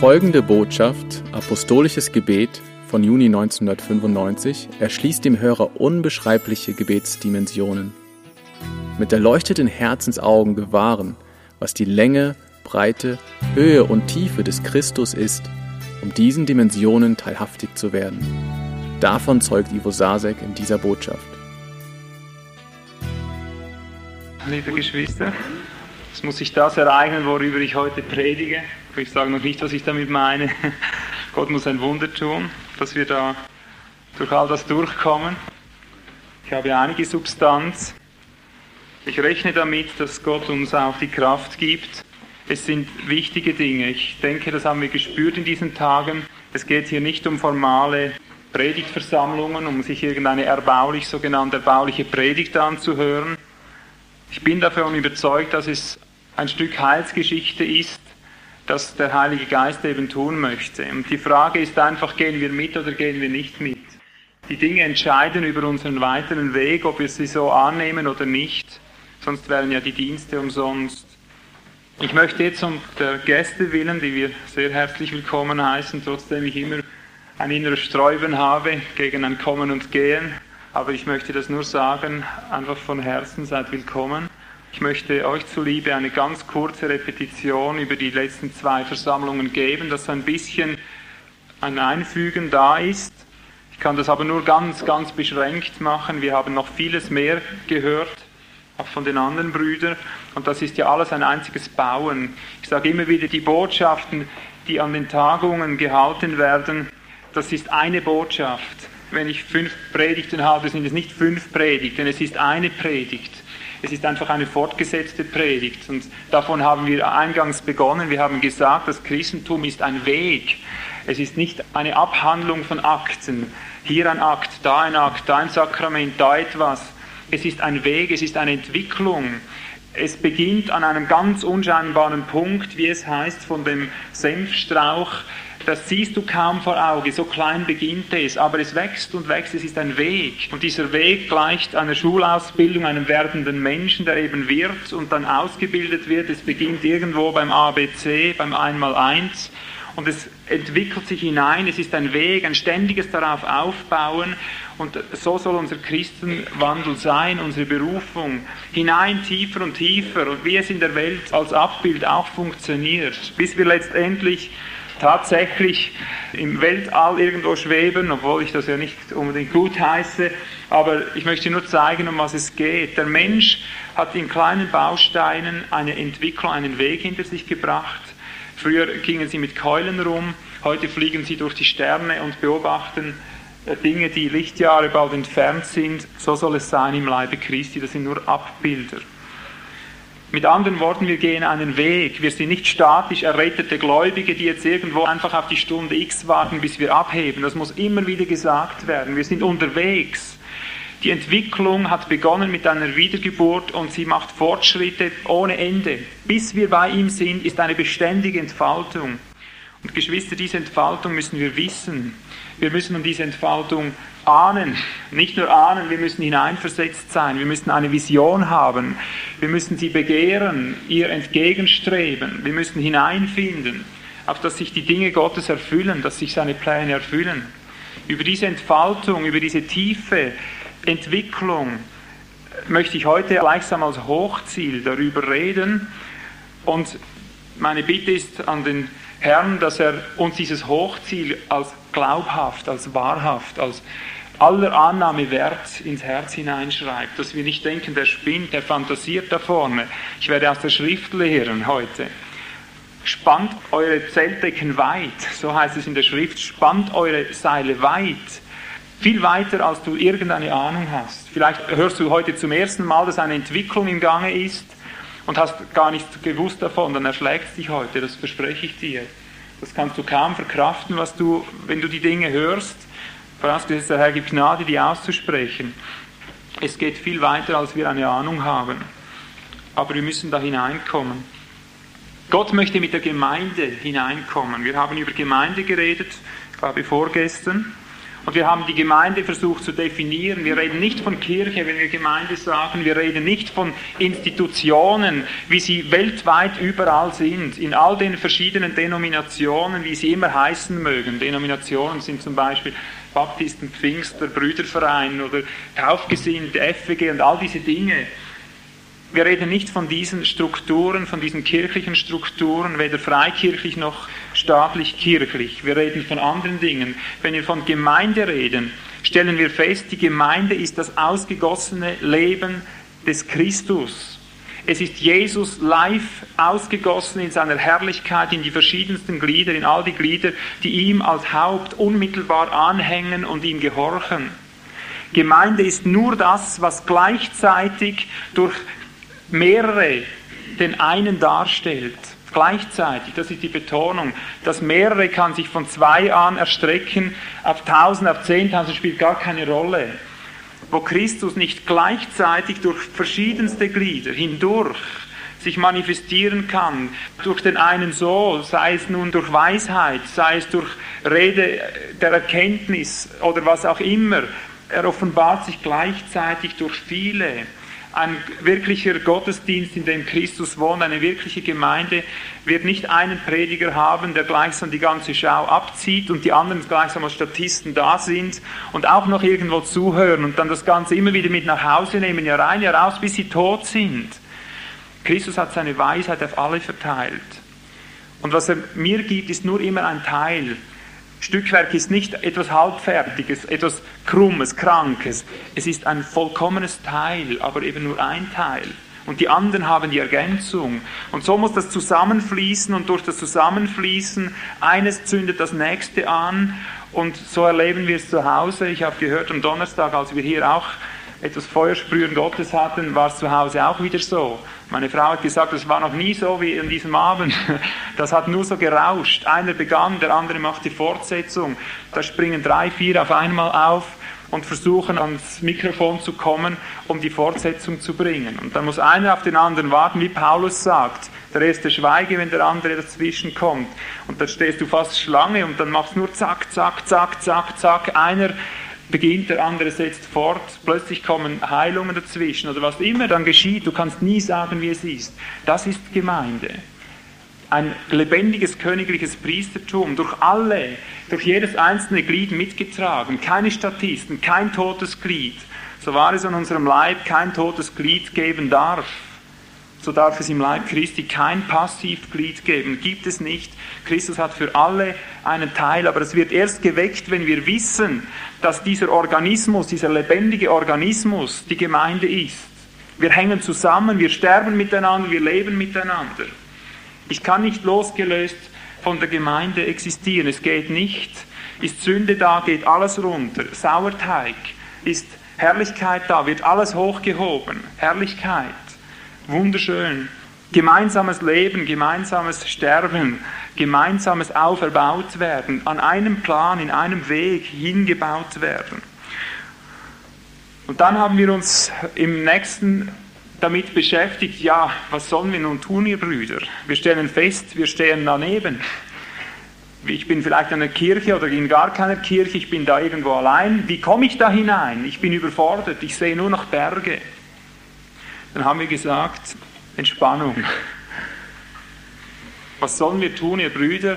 folgende Botschaft, Apostolisches Gebet von Juni 1995, erschließt dem Hörer unbeschreibliche Gebetsdimensionen. Mit erleuchteten Herzensaugen gewahren, was die Länge, Breite, Höhe und Tiefe des Christus ist, um diesen Dimensionen teilhaftig zu werden. Davon zeugt Ivo Sasek in dieser Botschaft. Liebe Geschwister, es muss sich das ereignen, worüber ich heute predige. Ich sage noch nicht, was ich damit meine. Gott muss ein Wunder tun, dass wir da durch all das durchkommen. Ich habe einige Substanz. Ich rechne damit, dass Gott uns auch die Kraft gibt. Es sind wichtige Dinge. Ich denke, das haben wir gespürt in diesen Tagen. Es geht hier nicht um formale Predigtversammlungen, um sich irgendeine sogenannte erbauliche Predigt anzuhören. Ich bin davon überzeugt, dass es ein Stück Heilsgeschichte ist, das der Heilige Geist eben tun möchte. Und die Frage ist einfach, gehen wir mit oder gehen wir nicht mit? Die Dinge entscheiden über unseren weiteren Weg, ob wir sie so annehmen oder nicht. Sonst wären ja die Dienste umsonst. Ich möchte jetzt um der Gäste willen, die wir sehr herzlich willkommen heißen, trotzdem ich immer ein inneres Sträuben habe gegen ein Kommen und Gehen. Aber ich möchte das nur sagen, einfach von Herzen, seid willkommen. Ich möchte euch zuliebe eine ganz kurze Repetition über die letzten 2 Versammlungen geben, dass ein bisschen ein Einfügen da ist. Ich kann das aber nur ganz, ganz beschränkt machen. Wir haben noch vieles mehr gehört, auch von den anderen Brüdern. Und das ist ja alles ein einziges Bauen. Ich sage immer wieder, die Botschaften, die an den Tagungen gehalten werden, das ist eine Botschaft. Wenn ich 5 Predigten habe, sind es nicht 5 Predigten, es ist eine Predigt. Es ist einfach eine fortgesetzte Predigt. Und davon haben wir eingangs begonnen. Wir haben gesagt, das Christentum ist ein Weg. Es ist nicht eine Abhandlung von Akten. Hier ein Akt, da ein Sakrament, da etwas. Es ist ein Weg, es ist eine Entwicklung. Es beginnt an einem ganz unscheinbaren Punkt, wie es heißt, von dem Senfstrauch. Das siehst du kaum vor Auge, so klein beginnt es, aber es wächst und wächst, es ist ein Weg. Und dieser Weg gleicht einer Schulausbildung, einem werdenden Menschen, der eben wird und dann ausgebildet wird. Es beginnt irgendwo beim ABC, beim 1x1 und es entwickelt sich hinein. Es ist ein Weg, ein ständiges darauf aufbauen und so soll unser Christenwandel sein, unsere Berufung. Hinein tiefer und tiefer und wie es in der Welt als Abbild auch funktioniert, bis wir letztendlich tatsächlich im Weltall irgendwo schweben, obwohl ich das ja nicht unbedingt gut heiße, aber ich möchte nur zeigen, um was es geht. Der Mensch hat in kleinen Bausteinen eine Entwicklung, einen Weg hinter sich gebracht. Früher gingen sie mit Keulen rum, heute fliegen sie durch die Sterne und beobachten Dinge, die Lichtjahre bald entfernt sind. So soll es sein im Leibe Christi, das sind nur Abbilder. Mit anderen Worten, wir gehen einen Weg. Wir sind nicht statisch errettete Gläubige, die jetzt irgendwo einfach auf die Stunde X warten, bis wir abheben. Das muss immer wieder gesagt werden. Wir sind unterwegs. Die Entwicklung hat begonnen mit einer Wiedergeburt und sie macht Fortschritte ohne Ende. Bis wir bei ihm sind, ist eine beständige Entfaltung. Und Geschwister, diese Entfaltung müssen wir wissen. Wir müssen um diese Entfaltung ahnen. Nicht nur ahnen, wir müssen hineinversetzt sein. Wir müssen eine Vision haben. Wir müssen sie begehren, ihr entgegenstreben. Wir müssen hineinfinden, auf dass sich die Dinge Gottes erfüllen, dass sich seine Pläne erfüllen. Über diese Entfaltung, über diese tiefe Entwicklung möchte ich heute gleichsam als Hochziel darüber reden. Und meine Bitte ist an den Herrn, dass er uns dieses Hochziel als glaubhaft, als wahrhaft, als aller Annahme wert ins Herz hineinschreibt, dass wir nicht denken, der spinnt, der fantasiert da vorne. Ich werde aus der Schrift lehren heute. Spannt eure Zeltdecken weit, so heißt es in der Schrift, spannt eure Seile weit. Viel weiter, als du irgendeine Ahnung hast. Vielleicht hörst du heute zum ersten Mal, dass eine Entwicklung im Gange ist, und hast gar nichts gewusst davon, dann erschlägt es dich heute, das verspreche ich dir. Das kannst du kaum verkraften, wenn du die Dinge hörst. Vorausgesetzt, der Herr gibt Gnade, die auszusprechen. Es geht viel weiter, als wir eine Ahnung haben. Aber wir müssen da hineinkommen. Gott möchte mit der Gemeinde hineinkommen. Wir haben über Gemeinde geredet, ich glaube vorgestern. Und wir haben die Gemeinde versucht zu definieren. Wir reden nicht von Kirche, wenn wir Gemeinde sagen. Wir reden nicht von Institutionen, wie sie weltweit überall sind, in all den verschiedenen Denominationen, wie sie immer heißen mögen. Denominationen sind zum Beispiel Baptisten, Pfingster, Brüderverein oder Taufgesind, FWG und all diese Dinge. Wir reden nicht von diesen Strukturen, von diesen kirchlichen Strukturen, weder freikirchlich noch staatlich-kirchlich. Wir reden von anderen Dingen. Wenn wir von Gemeinde reden, stellen wir fest, die Gemeinde ist das ausgegossene Leben des Christus. Es ist Jesus live ausgegossen in seiner Herrlichkeit, in die verschiedensten Glieder, in all die Glieder, die ihm als Haupt unmittelbar anhängen und ihm gehorchen. Gemeinde ist nur das, was gleichzeitig durch mehrere den einen darstellt. Gleichzeitig, das ist die Betonung. Das mehrere kann sich von 2 an erstrecken, auf 1000, auf 10.000 spielt gar keine Rolle. Wo Christus nicht gleichzeitig durch verschiedenste Glieder hindurch sich manifestieren kann, durch den einen so, sei es nun durch Weisheit, sei es durch Rede der Erkenntnis oder was auch immer, er offenbart sich gleichzeitig durch viele. Ein wirklicher Gottesdienst, in dem Christus wohnt, eine wirkliche Gemeinde, wird nicht einen Prediger haben, der gleichsam die ganze Schau abzieht und die anderen gleichsam als Statisten da sind und auch noch irgendwo zuhören und dann das Ganze immer wieder mit nach Hause nehmen, ja rein, ja raus, bis sie tot sind. Christus hat seine Weisheit auf alle verteilt. Und was er mir gibt, ist nur immer ein Teil. Stückwerk ist nicht etwas Halbfertiges, etwas Krummes, Krankes. Es ist ein vollkommenes Teil, aber eben nur ein Teil. Und die anderen haben die Ergänzung. Und so muss das zusammenfließen und durch das Zusammenfließen, eines zündet das nächste an. Und so erleben wir es zu Hause. Ich habe gehört am Donnerstag, als wir hier auch etwas Feuersprühen Gottes hatten, war es zu Hause auch wieder so. Meine Frau hat gesagt, es war noch nie so wie an diesem Abend. Das hat nur so gerauscht. Einer begann, der andere macht die Fortsetzung. Da springen 3, 4 auf einmal auf und versuchen ans Mikrofon zu kommen, um die Fortsetzung zu bringen. Und dann muss einer auf den anderen warten, wie Paulus sagt. Der erste schweige, wenn der andere dazwischen kommt. Und dann stehst du fast Schlange und dann machst du nur zack, zack, zack, zack, zack. Einer beginnt, der andere setzt fort, plötzlich kommen Heilungen dazwischen oder was immer dann geschieht, du kannst nie sagen, wie es ist. Das ist Gemeinde. Ein lebendiges königliches Priestertum, durch alle, durch jedes einzelne Glied mitgetragen. Keine Statisten, kein totes Glied. So wahr es an unserem Leib kein totes Glied geben darf, so darf es im Leib Christi kein Passivglied geben. Gibt es nicht. Christus hat für alle einen Teil, aber es wird erst geweckt, wenn wir wissen, dass dieser Organismus, dieser lebendige Organismus die Gemeinde ist. Wir hängen zusammen, wir sterben miteinander, wir leben miteinander. Ich kann nicht losgelöst von der Gemeinde existieren. Es geht nicht. Ist Sünde da, geht alles runter. Sauerteig ist Herrlichkeit da, wird alles hochgehoben. Herrlichkeit. Wunderschön. Gemeinsames Leben, gemeinsames Sterben, gemeinsames Auferbaut werden, an einem Plan, in einem Weg hingebaut werden. Und dann haben wir uns im nächsten damit beschäftigt, ja, was sollen wir nun tun, ihr Brüder? Wir stellen fest, wir stehen daneben. Ich bin vielleicht in einer Kirche oder in gar keiner Kirche, ich bin da irgendwo allein. Wie komme ich da hinein? Ich bin überfordert, ich sehe nur noch Berge. Dann haben wir gesagt, Entspannung. Was sollen wir tun, ihr Brüder?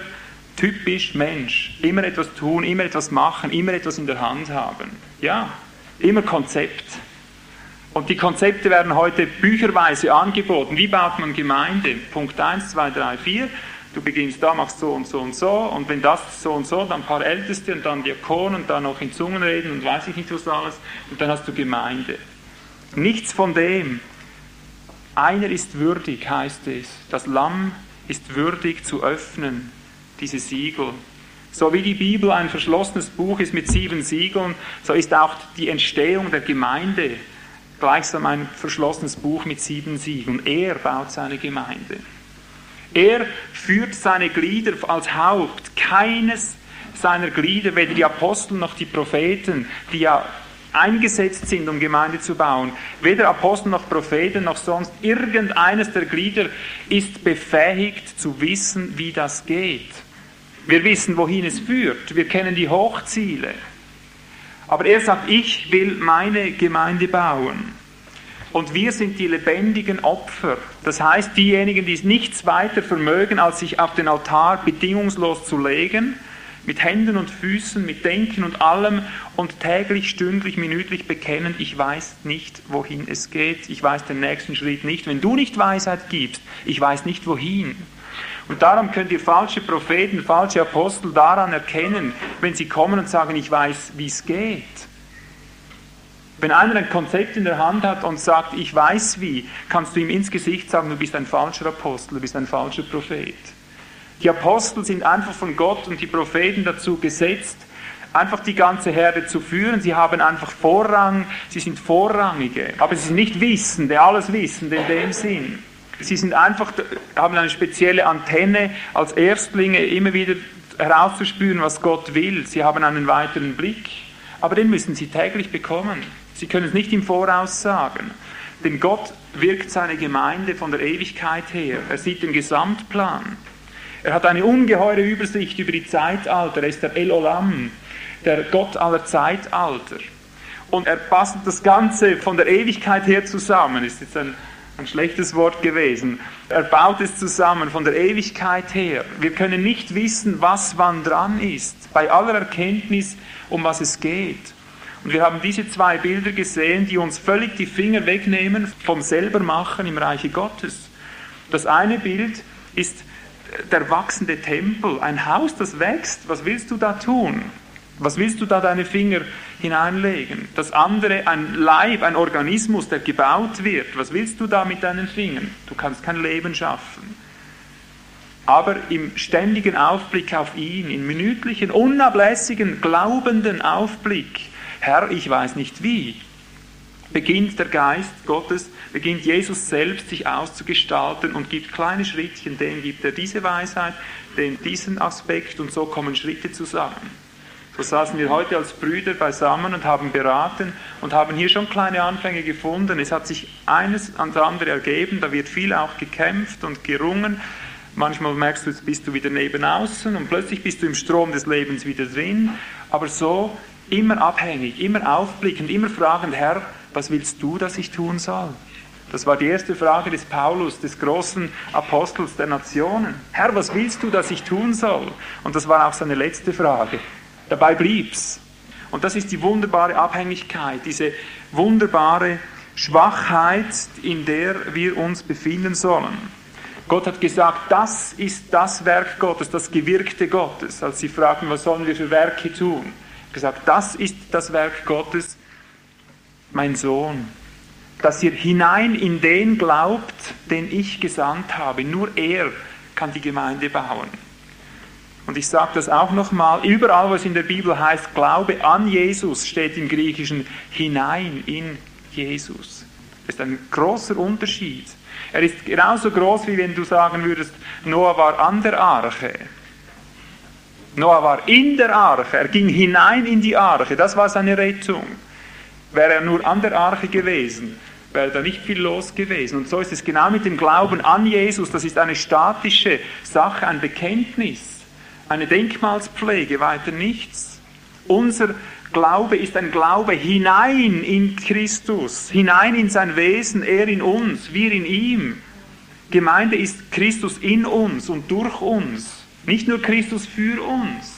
Typisch Mensch. Immer etwas tun, immer etwas machen, immer etwas in der Hand haben. Ja, immer Konzept. Und die Konzepte werden heute bücherweise angeboten. Wie baut man Gemeinde? Punkt 1, 2, 3, 4. Du beginnst da, machst so und so und so. Und wenn das so und so, dann ein paar Älteste und dann Diakon und dann noch in Zungen reden und weiß ich nicht was alles. Und dann hast du Gemeinde. Nichts von dem. Einer ist würdig, heißt es. Das Lamm ist würdig zu öffnen, diese Siegel. So wie die Bibel ein verschlossenes Buch ist mit 7 Siegeln, so ist auch die Entstehung der Gemeinde gleichsam ein verschlossenes Buch mit 7 Siegeln. Er baut seine Gemeinde. Er führt seine Glieder als Haupt. Keines seiner Glieder, weder die Apostel noch die Propheten, die ja eingesetzt sind, um Gemeinde zu bauen. Weder Apostel noch Propheten noch sonst irgendeines der Glieder ist befähigt zu wissen, wie das geht. Wir wissen, wohin es führt. Wir kennen die Hochziele. Aber er sagt, ich will meine Gemeinde bauen. Und wir sind die lebendigen Opfer. Das heißt, diejenigen, die es nichts weiter vermögen, als sich auf den Altar bedingungslos zu legen, mit Händen und Füßen, mit Denken und allem und täglich, stündlich, minütlich bekennen, ich weiß nicht, wohin es geht, ich weiß den nächsten Schritt nicht. Wenn du nicht Weisheit gibst, ich weiß nicht, wohin. Und darum könnt ihr falsche Propheten, falsche Apostel daran erkennen, wenn sie kommen und sagen, ich weiß, wie es geht. Wenn einer ein Konzept in der Hand hat und sagt, ich weiß wie, kannst du ihm ins Gesicht sagen, du bist ein falscher Apostel, du bist ein falscher Prophet. Die Apostel sind einfach von Gott und die Propheten dazu gesetzt, einfach die ganze Herde zu führen. Sie haben einfach Vorrang, sie sind Vorrangige, aber sie sind nicht Wissende, Alleswissende in dem Sinn. Sie sind einfach, haben eine spezielle Antenne als Erstlinge, immer wieder herauszuspüren, was Gott will. Sie haben einen weiteren Blick, aber den müssen sie täglich bekommen. Sie können es nicht im Voraus sagen, denn Gott wirkt seine Gemeinde von der Ewigkeit her. Er sieht den Gesamtplan. Er hat eine ungeheure Übersicht über die Zeitalter. Er ist der El Olam, der Gott aller Zeitalter. Und er passt das Ganze von der Ewigkeit her zusammen. Ist jetzt ein schlechtes Wort gewesen. Er baut es zusammen von der Ewigkeit her. Wir können nicht wissen, was wann dran ist, bei aller Erkenntnis, um was es geht. Und wir haben diese zwei Bilder gesehen, die uns völlig die Finger wegnehmen vom Selbermachen im Reiche Gottes. Das eine Bild ist der wachsende Tempel, ein Haus, das wächst. Was willst du da tun? Was willst du da deine Finger hineinlegen? Das andere, ein Leib, ein Organismus, der gebaut wird. Was willst du da mit deinen Fingern? Du kannst kein Leben schaffen. Aber im ständigen Aufblick auf ihn, im minütlichen, unablässigen, glaubenden Aufblick, Herr, ich weiß nicht wie, beginnt der Geist Gottes, beginnt Jesus selbst sich auszugestalten und gibt kleine Schrittchen, dem gibt er diese Weisheit, dem diesen Aspekt und so kommen Schritte zusammen. So saßen wir heute als Brüder beisammen und haben beraten und haben hier schon kleine Anfänge gefunden. Es hat sich eines ans andere ergeben, da wird viel auch gekämpft und gerungen. Manchmal merkst du, jetzt bist du wieder neben außen und plötzlich bist du im Strom des Lebens wieder drin. Aber so immer abhängig, immer aufblickend, immer fragend, Herr, was willst du, dass ich tun soll? Das war die erste Frage des Paulus, des großen Apostels der Nationen. Herr, was willst du, dass ich tun soll? Und das war auch seine letzte Frage. Dabei blieb's. Und das ist die wunderbare Abhängigkeit, diese wunderbare Schwachheit, in der wir uns befinden sollen. Gott hat gesagt, das ist das Werk Gottes, das Gewirkte Gottes. Als sie fragten, was sollen wir für Werke tun? Er hat gesagt, das ist das Werk Gottes, mein Sohn, dass ihr hinein in den glaubt, den ich gesandt habe. Nur er kann die Gemeinde bauen. Und ich sage das auch nochmal, überall, was in der Bibel heißt, Glaube an Jesus, steht im Griechischen hinein in Jesus. Das ist ein großer Unterschied. Er ist genauso groß, wie wenn du sagen würdest, Noah war an der Arche. Noah war in der Arche, er ging hinein in die Arche, das war seine Rettung. Wäre er nur an der Arche gewesen, wäre da nicht viel los gewesen. Und so ist es genau mit dem Glauben an Jesus. Das ist eine statische Sache, ein Bekenntnis, eine Denkmalspflege, weiter nichts. Unser Glaube ist ein Glaube hinein in Christus, hinein in sein Wesen, er in uns, wir in ihm. Gemeinde ist Christus in uns und durch uns, nicht nur Christus für uns.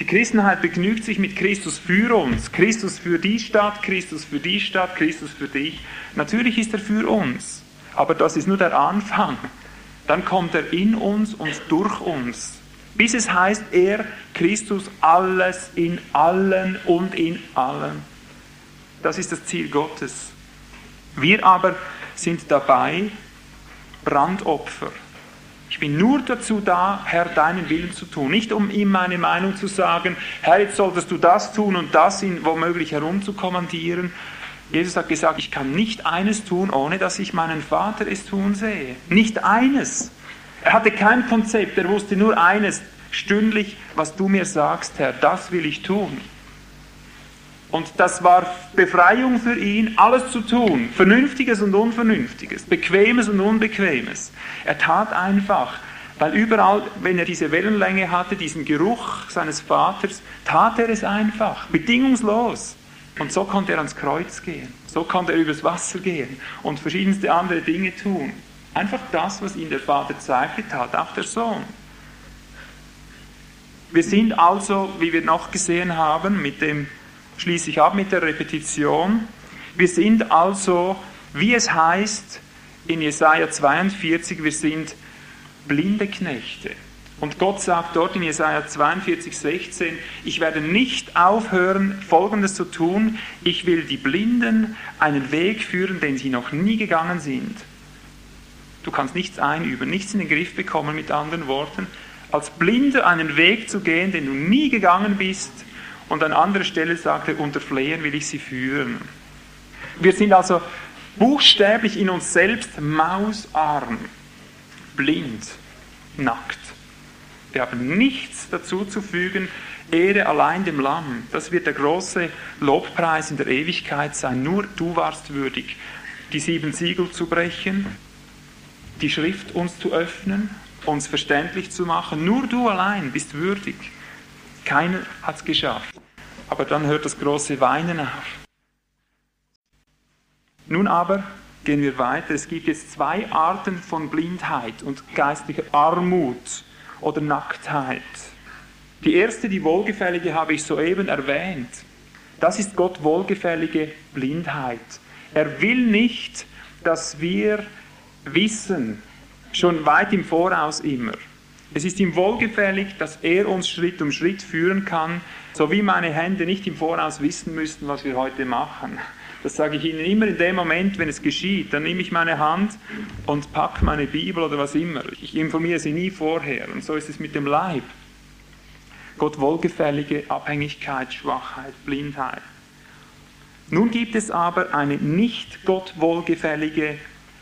Die Christenheit begnügt sich mit Christus für uns, Christus für die Stadt, Christus für die Stadt, Christus für dich. Natürlich ist er für uns, aber das ist nur der Anfang. Dann kommt er in uns und durch uns, bis es heißt, er, Christus, alles in allen und in allem. Das ist das Ziel Gottes. Wir aber sind dabei Brandopfer. Ich bin nur dazu da, Herr, deinen Willen zu tun. Nicht um ihm meine Meinung zu sagen, Herr, jetzt solltest du das tun und das ihn womöglich herumzukommandieren. Jesus hat gesagt, ich kann nicht eines tun, ohne dass ich meinen Vater es tun sehe. Nicht eines. Er hatte kein Konzept, er wusste nur eines. Stündlich, was du mir sagst, Herr, das will ich tun. Und das war Befreiung für ihn, alles zu tun, Vernünftiges und Unvernünftiges, Bequemes und Unbequemes. Er tat einfach, Weil überall, wenn er diese Wellenlänge hatte, diesen Geruch seines Vaters, tat er es einfach, bedingungslos. Und so konnte er ans Kreuz gehen, so konnte er übers Wasser gehen und verschiedenste andere Dinge tun. Einfach das, was ihm der Vater zeigte, tat auch der Sohn. Wir sind also, wie wir noch gesehen haben, mit dem schließe ich ab mit der Repetition, wir sind also, wie es heißt in Jesaja 42, wir sind blinde Knechte. Und Gott sagt dort in Jesaja 42, 16, ich werde nicht aufhören, Folgendes zu tun, ich will die Blinden einen Weg führen, den sie noch nie gegangen sind. Du kannst nichts einüben, nichts in den Griff bekommen, mit anderen Worten, als Blinder einen Weg zu gehen, den du nie gegangen bist. Und an anderer Stelle sagt er, unter Flehen will ich sie führen. Wir sind also buchstäblich in uns selbst mausarm, blind, nackt. Wir haben nichts dazu zu fügen, Ehre allein dem Lamm. Das wird der große Lobpreis in der Ewigkeit sein. Nur du warst würdig, die 7 Siegel zu brechen, die Schrift uns zu öffnen, uns verständlich zu machen. Nur du allein bist würdig. Keiner hat es geschafft. Aber dann hört das große Weinen auf. Nun aber gehen wir weiter. Es gibt jetzt 2 Arten von Blindheit und geistlicher Armut oder Nacktheit. Die erste, die wohlgefällige, habe ich soeben erwähnt. Das ist Gott wohlgefällige Blindheit. Er will nicht, dass wir wissen, schon weit im Voraus immer. Es ist ihm wohlgefällig, dass er uns Schritt um Schritt führen kann, so wie meine Hände nicht im Voraus wissen müssten, was wir heute machen. Das sage ich Ihnen immer in dem Moment, wenn es geschieht. Dann nehme ich meine Hand und packe meine Bibel oder was immer. Ich informiere sie nie vorher. Und so ist es mit dem Leib. Gott wohlgefällige Abhängigkeit, Schwachheit, Blindheit. Nun gibt es aber eine nicht Gott wohlgefällige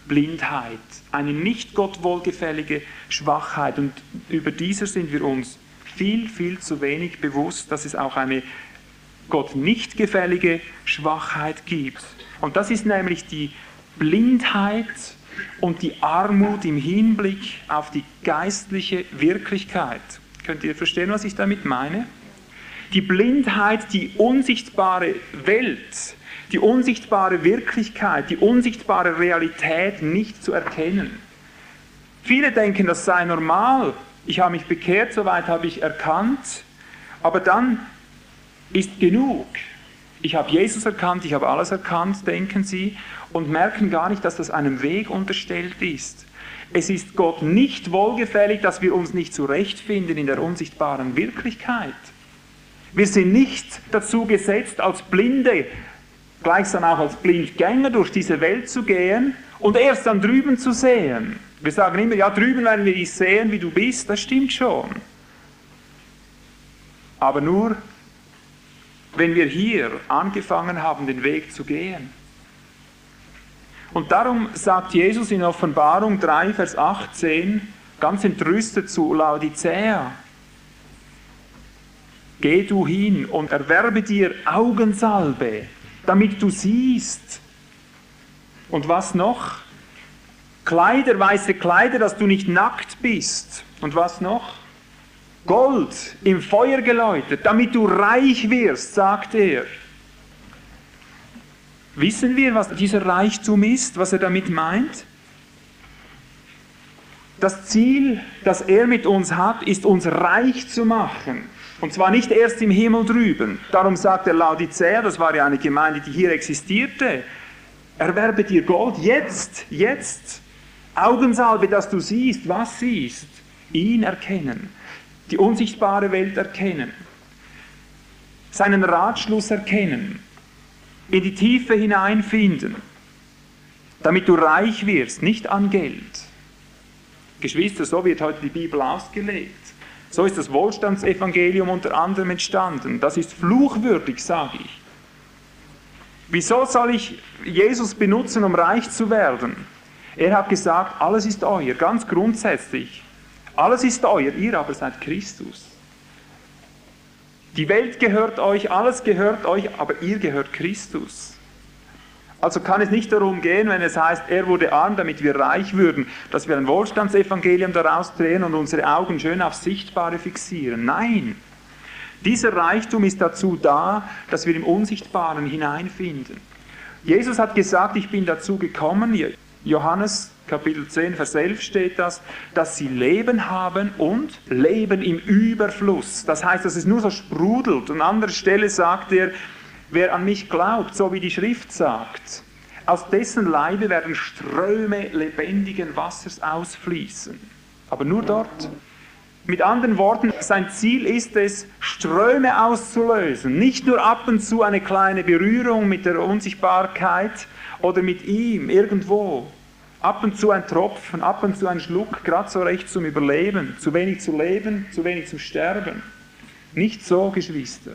Blindheit, eine nicht Gott wohlgefällige Schwachheit. Und über dieser sind wir uns viel zu wenig bewusst, dass es auch eine Gott nicht gefällige Schwachheit gibt. Und das ist nämlich die Blindheit und die Armut im Hinblick auf die geistliche Wirklichkeit. Könnt ihr verstehen, was ich damit meine? Die Blindheit, die unsichtbare Welt, die unsichtbare Wirklichkeit, die unsichtbare Realität nicht zu erkennen. Viele denken, das sei normal. Ich habe mich bekehrt, soweit habe ich erkannt. Aber dann ist genug. Ich habe Jesus erkannt, ich habe alles erkannt, denken sie, und merken gar nicht, dass das einem Weg unterstellt ist. Es ist Gott nicht wohlgefällig, dass wir uns nicht zurechtfinden in der unsichtbaren Wirklichkeit. Wir sind nicht dazu gesetzt, als Blinde, gleichsam auch als Blindgänger durch diese Welt zu gehen und erst dann drüben zu sehen. Wir sagen immer, ja, drüben werden wir dich sehen, wie du bist, das stimmt schon. Aber nur, wenn wir hier angefangen haben, den Weg zu gehen. Und darum sagt Jesus in Offenbarung 3, Vers 18, ganz entrüstet zu Laodicea, geh du hin und erwerbe dir Augensalbe, damit du siehst. Und was noch? Kleider, weiße Kleider, dass du nicht nackt bist. Und was noch? Gold im Feuer geläutert, damit du reich wirst, sagt er. Wissen wir, was dieser Reichtum ist, was er damit meint? Das Ziel, das er mit uns hat, ist, uns reich zu machen. Und zwar nicht erst im Himmel drüben. Darum sagt der Laodicea, das war ja eine Gemeinde, die hier existierte, erwerbe dir Gold jetzt. Augensalbe, dass du siehst, was siehst. Ihn erkennen. Die unsichtbare Welt erkennen, seinen Ratschluss erkennen, in die Tiefe hineinfinden, damit du reich wirst, nicht an Geld. Geschwister, so wird heute die Bibel ausgelegt. So ist das Wohlstandsevangelium unter anderem entstanden. Das ist fluchwürdig, sage ich. Wieso soll ich Jesus benutzen, um reich zu werden? Er hat gesagt, alles ist euer, ganz grundsätzlich. Alles ist euer, ihr aber seid Christus. Die Welt gehört euch, alles gehört euch, aber ihr gehört Christus. Also kann es nicht darum gehen, wenn es heißt, er wurde arm, damit wir reich würden, dass wir ein Wohlstandsevangelium daraus drehen und unsere Augen schön aufs Sichtbare fixieren. Nein, dieser Reichtum ist dazu da, dass wir im Unsichtbaren hineinfinden. Jesus hat gesagt, ich bin dazu gekommen, Johannes Kapitel 10, Vers 11 steht das, dass sie Leben haben und Leben im Überfluss. Das heißt, dass es nur so sprudelt. Und an anderer Stelle sagt er, wer an mich glaubt, so wie die Schrift sagt, aus dessen Leibe werden Ströme lebendigen Wassers ausfließen. Aber nur dort. Mit anderen Worten, sein Ziel ist es, Ströme auszulösen. Nicht nur ab und zu eine kleine Berührung mit der Unsichtbarkeit oder mit ihm irgendwo. Ab und zu ein Tropfen, ab und zu ein Schluck, gerade so recht zum Überleben. Zu wenig zu leben, zu wenig zum Sterben. Nicht so, Geschwister.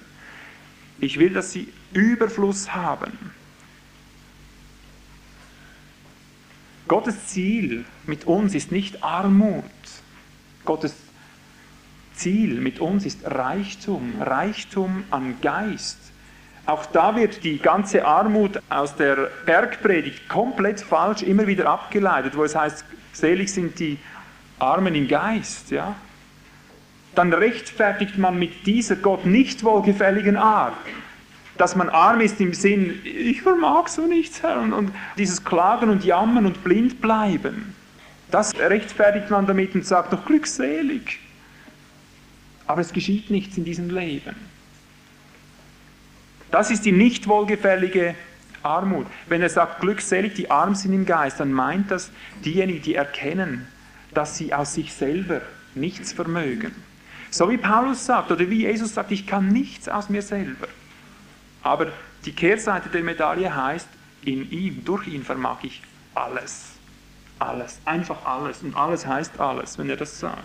Ich will, dass sie Überfluss haben. Gottes Ziel mit uns ist nicht Armut. Gottes Ziel mit uns ist Reichtum, Reichtum an Geist. Auch da wird die ganze Armut aus der Bergpredigt komplett falsch immer wieder abgeleitet, wo es heißt, selig sind die Armen im Geist, ja? Dann rechtfertigt man mit dieser Gott nicht wohlgefälligen Art, dass man arm ist im Sinn, ich vermag so nichts, Herr, und dieses Klagen und Jammern und blind bleiben. Das rechtfertigt man damit und sagt doch glückselig. Aber es geschieht nichts in diesem Leben. Das ist die nicht wohlgefällige Armut. Wenn er sagt, glückselig, die Armen sind im Geist, dann meint das diejenigen, die erkennen, dass sie aus sich selber nichts vermögen. So wie Paulus sagt oder wie Jesus sagt, ich kann nichts aus mir selber. Aber die Kehrseite der Medaille heißt, in ihm, durch ihn vermag ich alles. Alles, einfach alles. Und alles heißt alles, wenn er das sagt.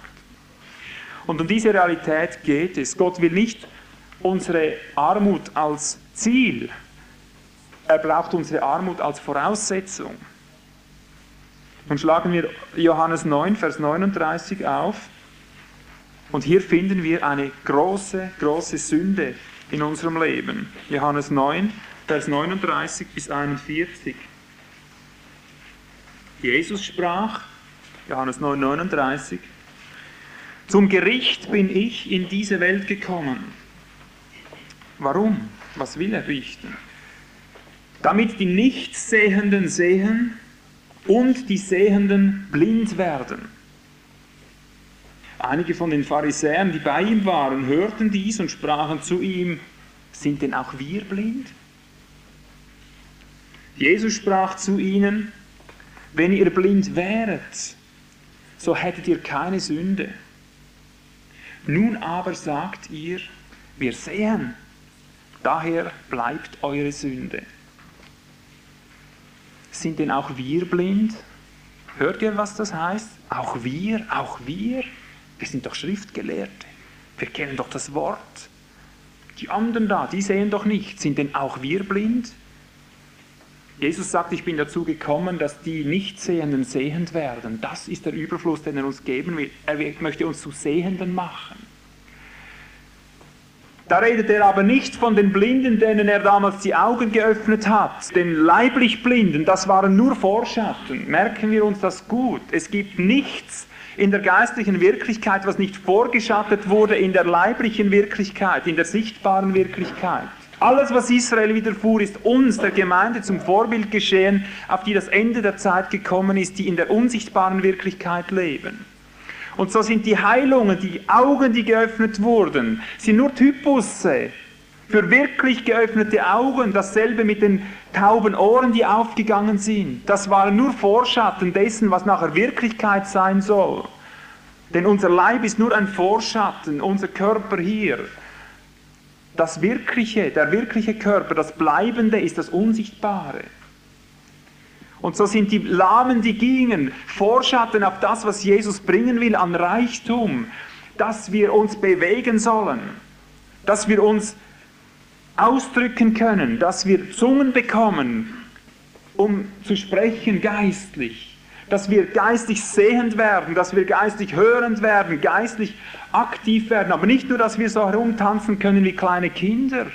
Und um diese Realität geht es. Gott will nicht unsere Armut als Ziel. Er braucht unsere Armut als Voraussetzung. Nun schlagen wir Johannes 9, Vers 39 auf. Und hier finden wir eine große, große Sünde in unserem Leben. Johannes 9, Vers 39 bis 41. Jesus sprach, Johannes 9, 39, zum Gericht bin ich in diese Welt gekommen. Warum? Was will er richten? Damit die Nichtsehenden sehen und die Sehenden blind werden. Einige von den Pharisäern, die bei ihm waren, hörten dies und sprachen zu ihm, sind denn auch wir blind? Jesus sprach zu ihnen, wenn ihr blind wäret, so hättet ihr keine Sünde. Nun aber sagt ihr, wir sehen, daher bleibt eure Sünde. Sind denn auch wir blind? Hört ihr, was das heißt? Auch wir, auch wir? Wir sind doch Schriftgelehrte. Wir kennen doch das Wort. Die anderen da, die sehen doch nicht. Sind denn auch wir blind? Jesus sagt, ich bin dazu gekommen, dass die Nichtsehenden sehend werden. Das ist der Überfluss, den er uns geben will. Er möchte uns zu Sehenden machen. Da redet er aber nicht von den Blinden, denen er damals die Augen geöffnet hat. Den leiblich Blinden, das waren nur Vorschatten. Merken wir uns das gut. Es gibt nichts in der geistlichen Wirklichkeit, was nicht vorgeschattet wurde in der leiblichen Wirklichkeit, in der sichtbaren Wirklichkeit. Alles, was Israel widerfuhr, ist uns, der Gemeinde, zum Vorbild geschehen, auf die das Ende der Zeit gekommen ist, die in der unsichtbaren Wirklichkeit leben. Und so sind die Heilungen, die Augen, die geöffnet wurden, sind nur Typusse für wirklich geöffnete Augen. Dasselbe mit den tauben Ohren, die aufgegangen sind. Das waren nur Vorschatten dessen, was nachher Wirklichkeit sein soll. Denn unser Leib ist nur ein Vorschatten, unser Körper hier. Das Wirkliche, der wirkliche Körper, das Bleibende ist das Unsichtbare. Und so sind die Lahmen, die gingen, Vorschatten auf das, was Jesus bringen will an Reichtum, dass wir uns bewegen sollen, dass wir uns ausdrücken können, dass wir Zungen bekommen, um zu sprechen geistlich, dass wir geistlich sehend werden, dass wir geistlich hörend werden, geistlich aktiv werden. Aber nicht nur, dass wir so herumtanzen können wie kleine Kinder.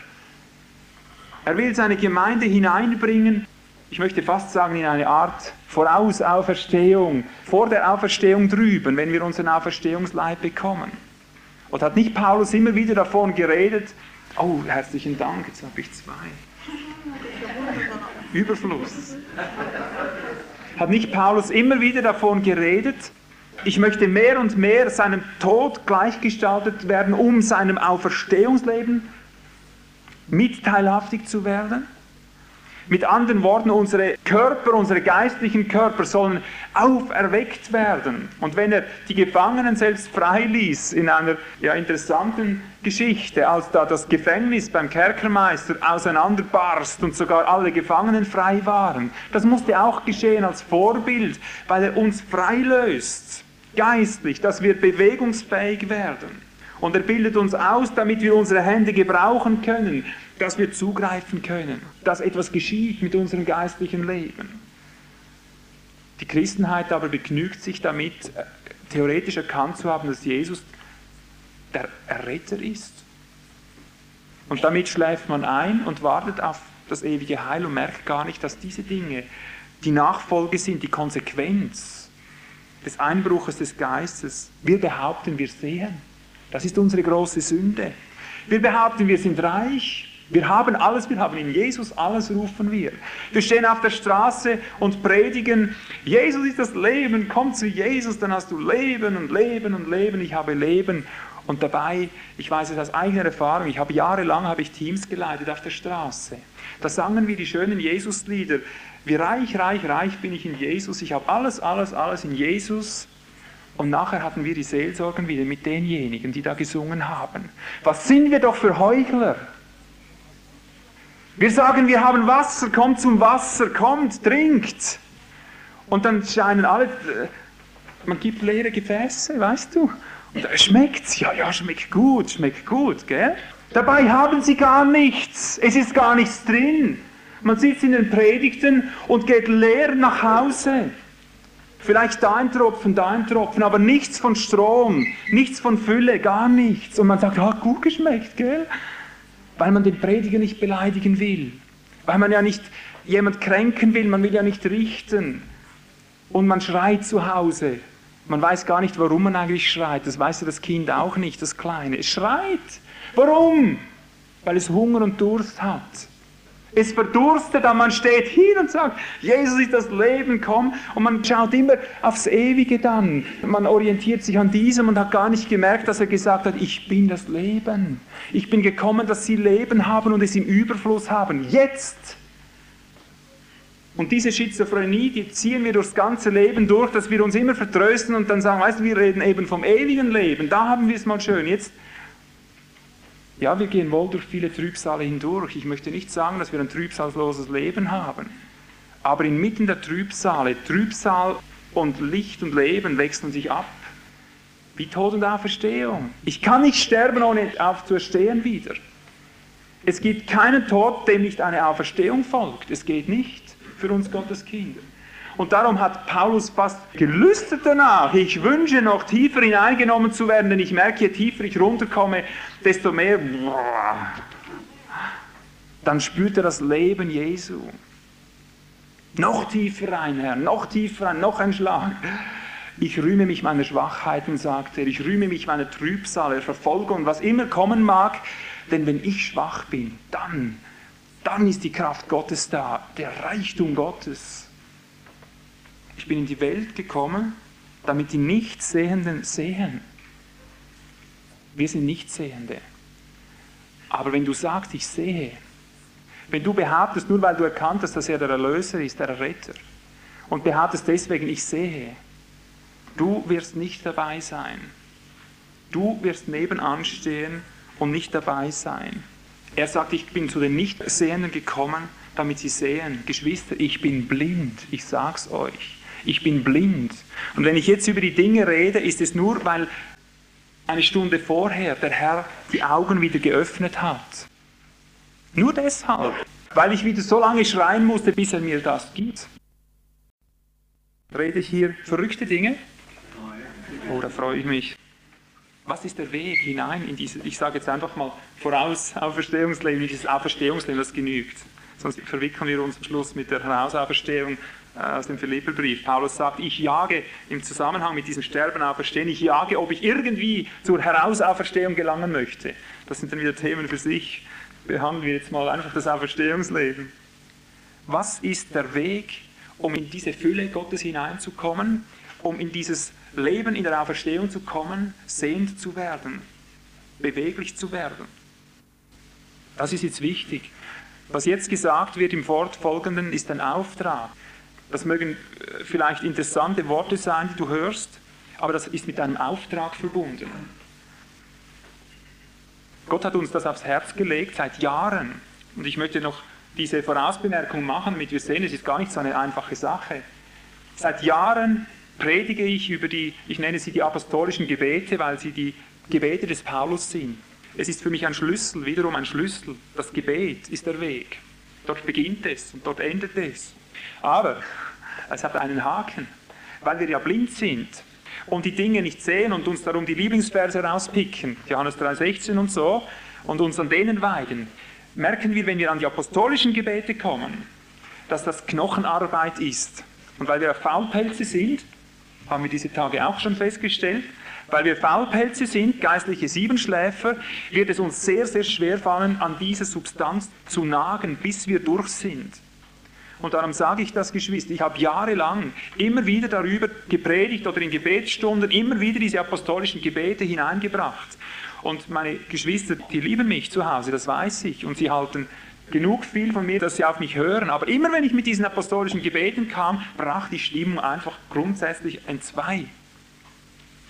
Er will seine Gemeinde hineinbringen ich möchte fast sagen, in eine Art Vorausauferstehung, vor der Auferstehung drüben, wenn wir unseren Auferstehungsleib bekommen. Und hat nicht Paulus immer wieder davon geredet, oh, herzlichen Dank, jetzt habe ich zwei. Überfluss. Hat nicht Paulus immer wieder davon geredet, ich möchte mehr und mehr seinem Tod gleichgestaltet werden, um seinem Auferstehungsleben mitteilhaftig zu werden? Mit anderen Worten, unsere Körper, unsere geistlichen Körper sollen auferweckt werden. Und wenn er die Gefangenen selbst frei ließ, in einer interessanten Geschichte, als da das Gefängnis beim Kerkermeister auseinanderbarst und sogar alle Gefangenen frei waren, das musste auch geschehen als Vorbild, weil er uns freilöst, geistlich, dass wir bewegungsfähig werden. Und er bildet uns aus, damit wir unsere Hände gebrauchen können, dass wir zugreifen können, dass etwas geschieht mit unserem geistlichen Leben. Die Christenheit aber begnügt sich damit, theoretisch erkannt zu haben, dass Jesus der Erretter ist. Und damit schläft man ein und wartet auf das ewige Heil und merkt gar nicht, dass diese Dinge die Nachfolge sind, die Konsequenz des Einbruches des Geistes. Wir behaupten, wir sehen. Das ist unsere große Sünde. Wir behaupten, wir sind reich, wir haben alles, wir haben in Jesus alles, rufen wir. Wir stehen auf der Straße und predigen, Jesus ist das Leben, komm zu Jesus, dann hast du Leben und Leben und Leben, ich habe Leben. Und dabei, ich weiß es aus eigener Erfahrung, jahrelang habe ich Teams geleitet auf der Straße. Da sangen wir die schönen Jesuslieder, wie reich, reich, reich bin ich in Jesus, ich habe alles, alles, alles in Jesus. Und nachher hatten wir die Seelsorgen wieder mit denjenigen, die da gesungen haben. Was sind wir doch für Heuchler? Wir sagen, wir haben Wasser, kommt zum Wasser, kommt, trinkt. Und dann scheinen alle, man gibt leere Gefäße, weißt du? Und schmeckt's? Ja, schmeckt gut, gell? Dabei haben sie gar nichts, es ist gar nichts drin. Man sitzt in den Predigten und geht leer nach Hause. Vielleicht da ein Tropfen, aber nichts von Strom, nichts von Fülle, gar nichts. Und man sagt, ja, gut geschmeckt, gell? Weil man den Prediger nicht beleidigen will. Weil man ja nicht jemand kränken will, man will ja nicht richten. Und man schreit zu Hause. Man weiß gar nicht, warum man eigentlich schreit. Das weiß ja das Kind auch nicht, das Kleine. Es schreit. Warum? Weil es Hunger und Durst hat. Es verdurstet, aber man steht hin und sagt, Jesus ist das Leben, komm. Und man schaut immer aufs Ewige dann. Man orientiert sich an diesem und hat gar nicht gemerkt, dass er gesagt hat, ich bin das Leben. Ich bin gekommen, dass sie Leben haben und es im Überfluss haben. Jetzt! Und diese Schizophrenie, die ziehen wir durchs ganze Leben durch, dass wir uns immer vertrösten und dann sagen, weißt du, wir reden eben vom ewigen Leben. Da haben wir es mal schön. Jetzt... Ja, wir gehen wohl durch viele Trübsale hindurch. Ich möchte nicht sagen, dass wir ein trübsalsloses Leben haben. Aber inmitten der Trübsale, Trübsal und Licht und Leben wechseln sich ab. Wie Tod und Auferstehung. Ich kann nicht sterben, ohne aufzuerstehen wieder. Es gibt keinen Tod, dem nicht eine Auferstehung folgt. Es geht nicht für uns Gottes Kinder. Und darum hat Paulus fast gelüstet danach. Ich wünsche, noch tiefer hineingenommen zu werden, denn ich merke, je tiefer ich runterkomme, desto mehr... Dann spürt er das Leben Jesu. Noch tiefer rein, Herr, noch tiefer rein, noch ein Schlag. Ich rühme mich meiner Schwachheiten, sagt er. Ich rühme mich meiner Trübsal, der Verfolgung, was immer kommen mag. Denn wenn ich schwach bin, dann ist die Kraft Gottes da, der Reichtum Gottes. Ich bin in die Welt gekommen, damit die Nichtsehenden sehen. Wir sind Nichtsehende. Aber wenn du sagst, ich sehe, wenn du behauptest, nur weil du erkannt hast, dass er der Erlöser ist, der Retter, und behauptest deswegen, ich sehe, du wirst nicht dabei sein. Du wirst nebenan stehen und nicht dabei sein. Er sagt, ich bin zu den Nichtsehenden gekommen, damit sie sehen. Geschwister, ich bin blind, ich sag's euch. Ich bin blind. Und wenn ich jetzt über die Dinge rede, ist es nur, weil eine Stunde vorher der Herr die Augen wieder geöffnet hat. Nur deshalb, weil ich wieder so lange schreien musste, bis er mir das gibt. Rede ich hier verrückte Dinge? Oh, da freue ich mich. Was ist der Weg hinein in dieses, ich sage jetzt einfach mal, Vorausauferstehungsleben, dieses Auferstehungsleben, das genügt. sonst verwickeln wir uns am Schluss mit der Herausauferstehung aus dem Philipperbrief. Paulus sagt, ich jage im Zusammenhang mit diesem Sterben auferstehen, ich jage, ob ich irgendwie zur Herausauferstehung gelangen möchte. Das sind dann wieder Themen für sich. Behandeln wir jetzt mal einfach das Auferstehungsleben. Was ist der Weg, um in diese Fülle Gottes hineinzukommen, um in dieses Leben in der Auferstehung zu kommen, sehend zu werden, beweglich zu werden? Das ist jetzt wichtig. Was jetzt gesagt wird im Fortfolgenden ist ein Auftrag. Das mögen vielleicht interessante Worte sein, die du hörst, aber das ist mit einem Auftrag verbunden. Gott hat uns das aufs Herz gelegt seit Jahren. Und ich möchte noch diese Vorausbemerkung machen, damit wir sehen, es ist gar nicht so eine einfache Sache. Seit Jahren predige ich über die, ich nenne sie die apostolischen Gebete, weil sie die Gebete des Paulus sind. Es ist für mich ein Schlüssel, wiederum ein Schlüssel. Das Gebet ist der Weg. Dort beginnt es und dort endet es. Aber es hat einen Haken, weil wir ja blind sind und die Dinge nicht sehen und uns darum die Lieblingsverse rauspicken, Johannes 3,16 und so, und uns an denen weiden, merken wir, wenn wir an die apostolischen Gebete kommen, dass das Knochenarbeit ist. Und weil wir Faulpelze sind, haben wir diese Tage auch schon festgestellt, weil wir Faulpelze sind, geistliche Siebenschläfer, wird es uns sehr, sehr schwer fallen, an diese Substanz zu nagen, bis wir durch sind. Und darum sage ich das, Geschwister, ich habe jahrelang immer wieder darüber gepredigt oder in Gebetsstunden immer wieder diese apostolischen Gebete hineingebracht. Und meine Geschwister, die lieben mich zu Hause, das weiß ich. Und sie halten genug viel von mir, dass sie auf mich hören. Aber immer wenn ich mit diesen apostolischen Gebeten kam, brach die Stimmung einfach grundsätzlich entzwei.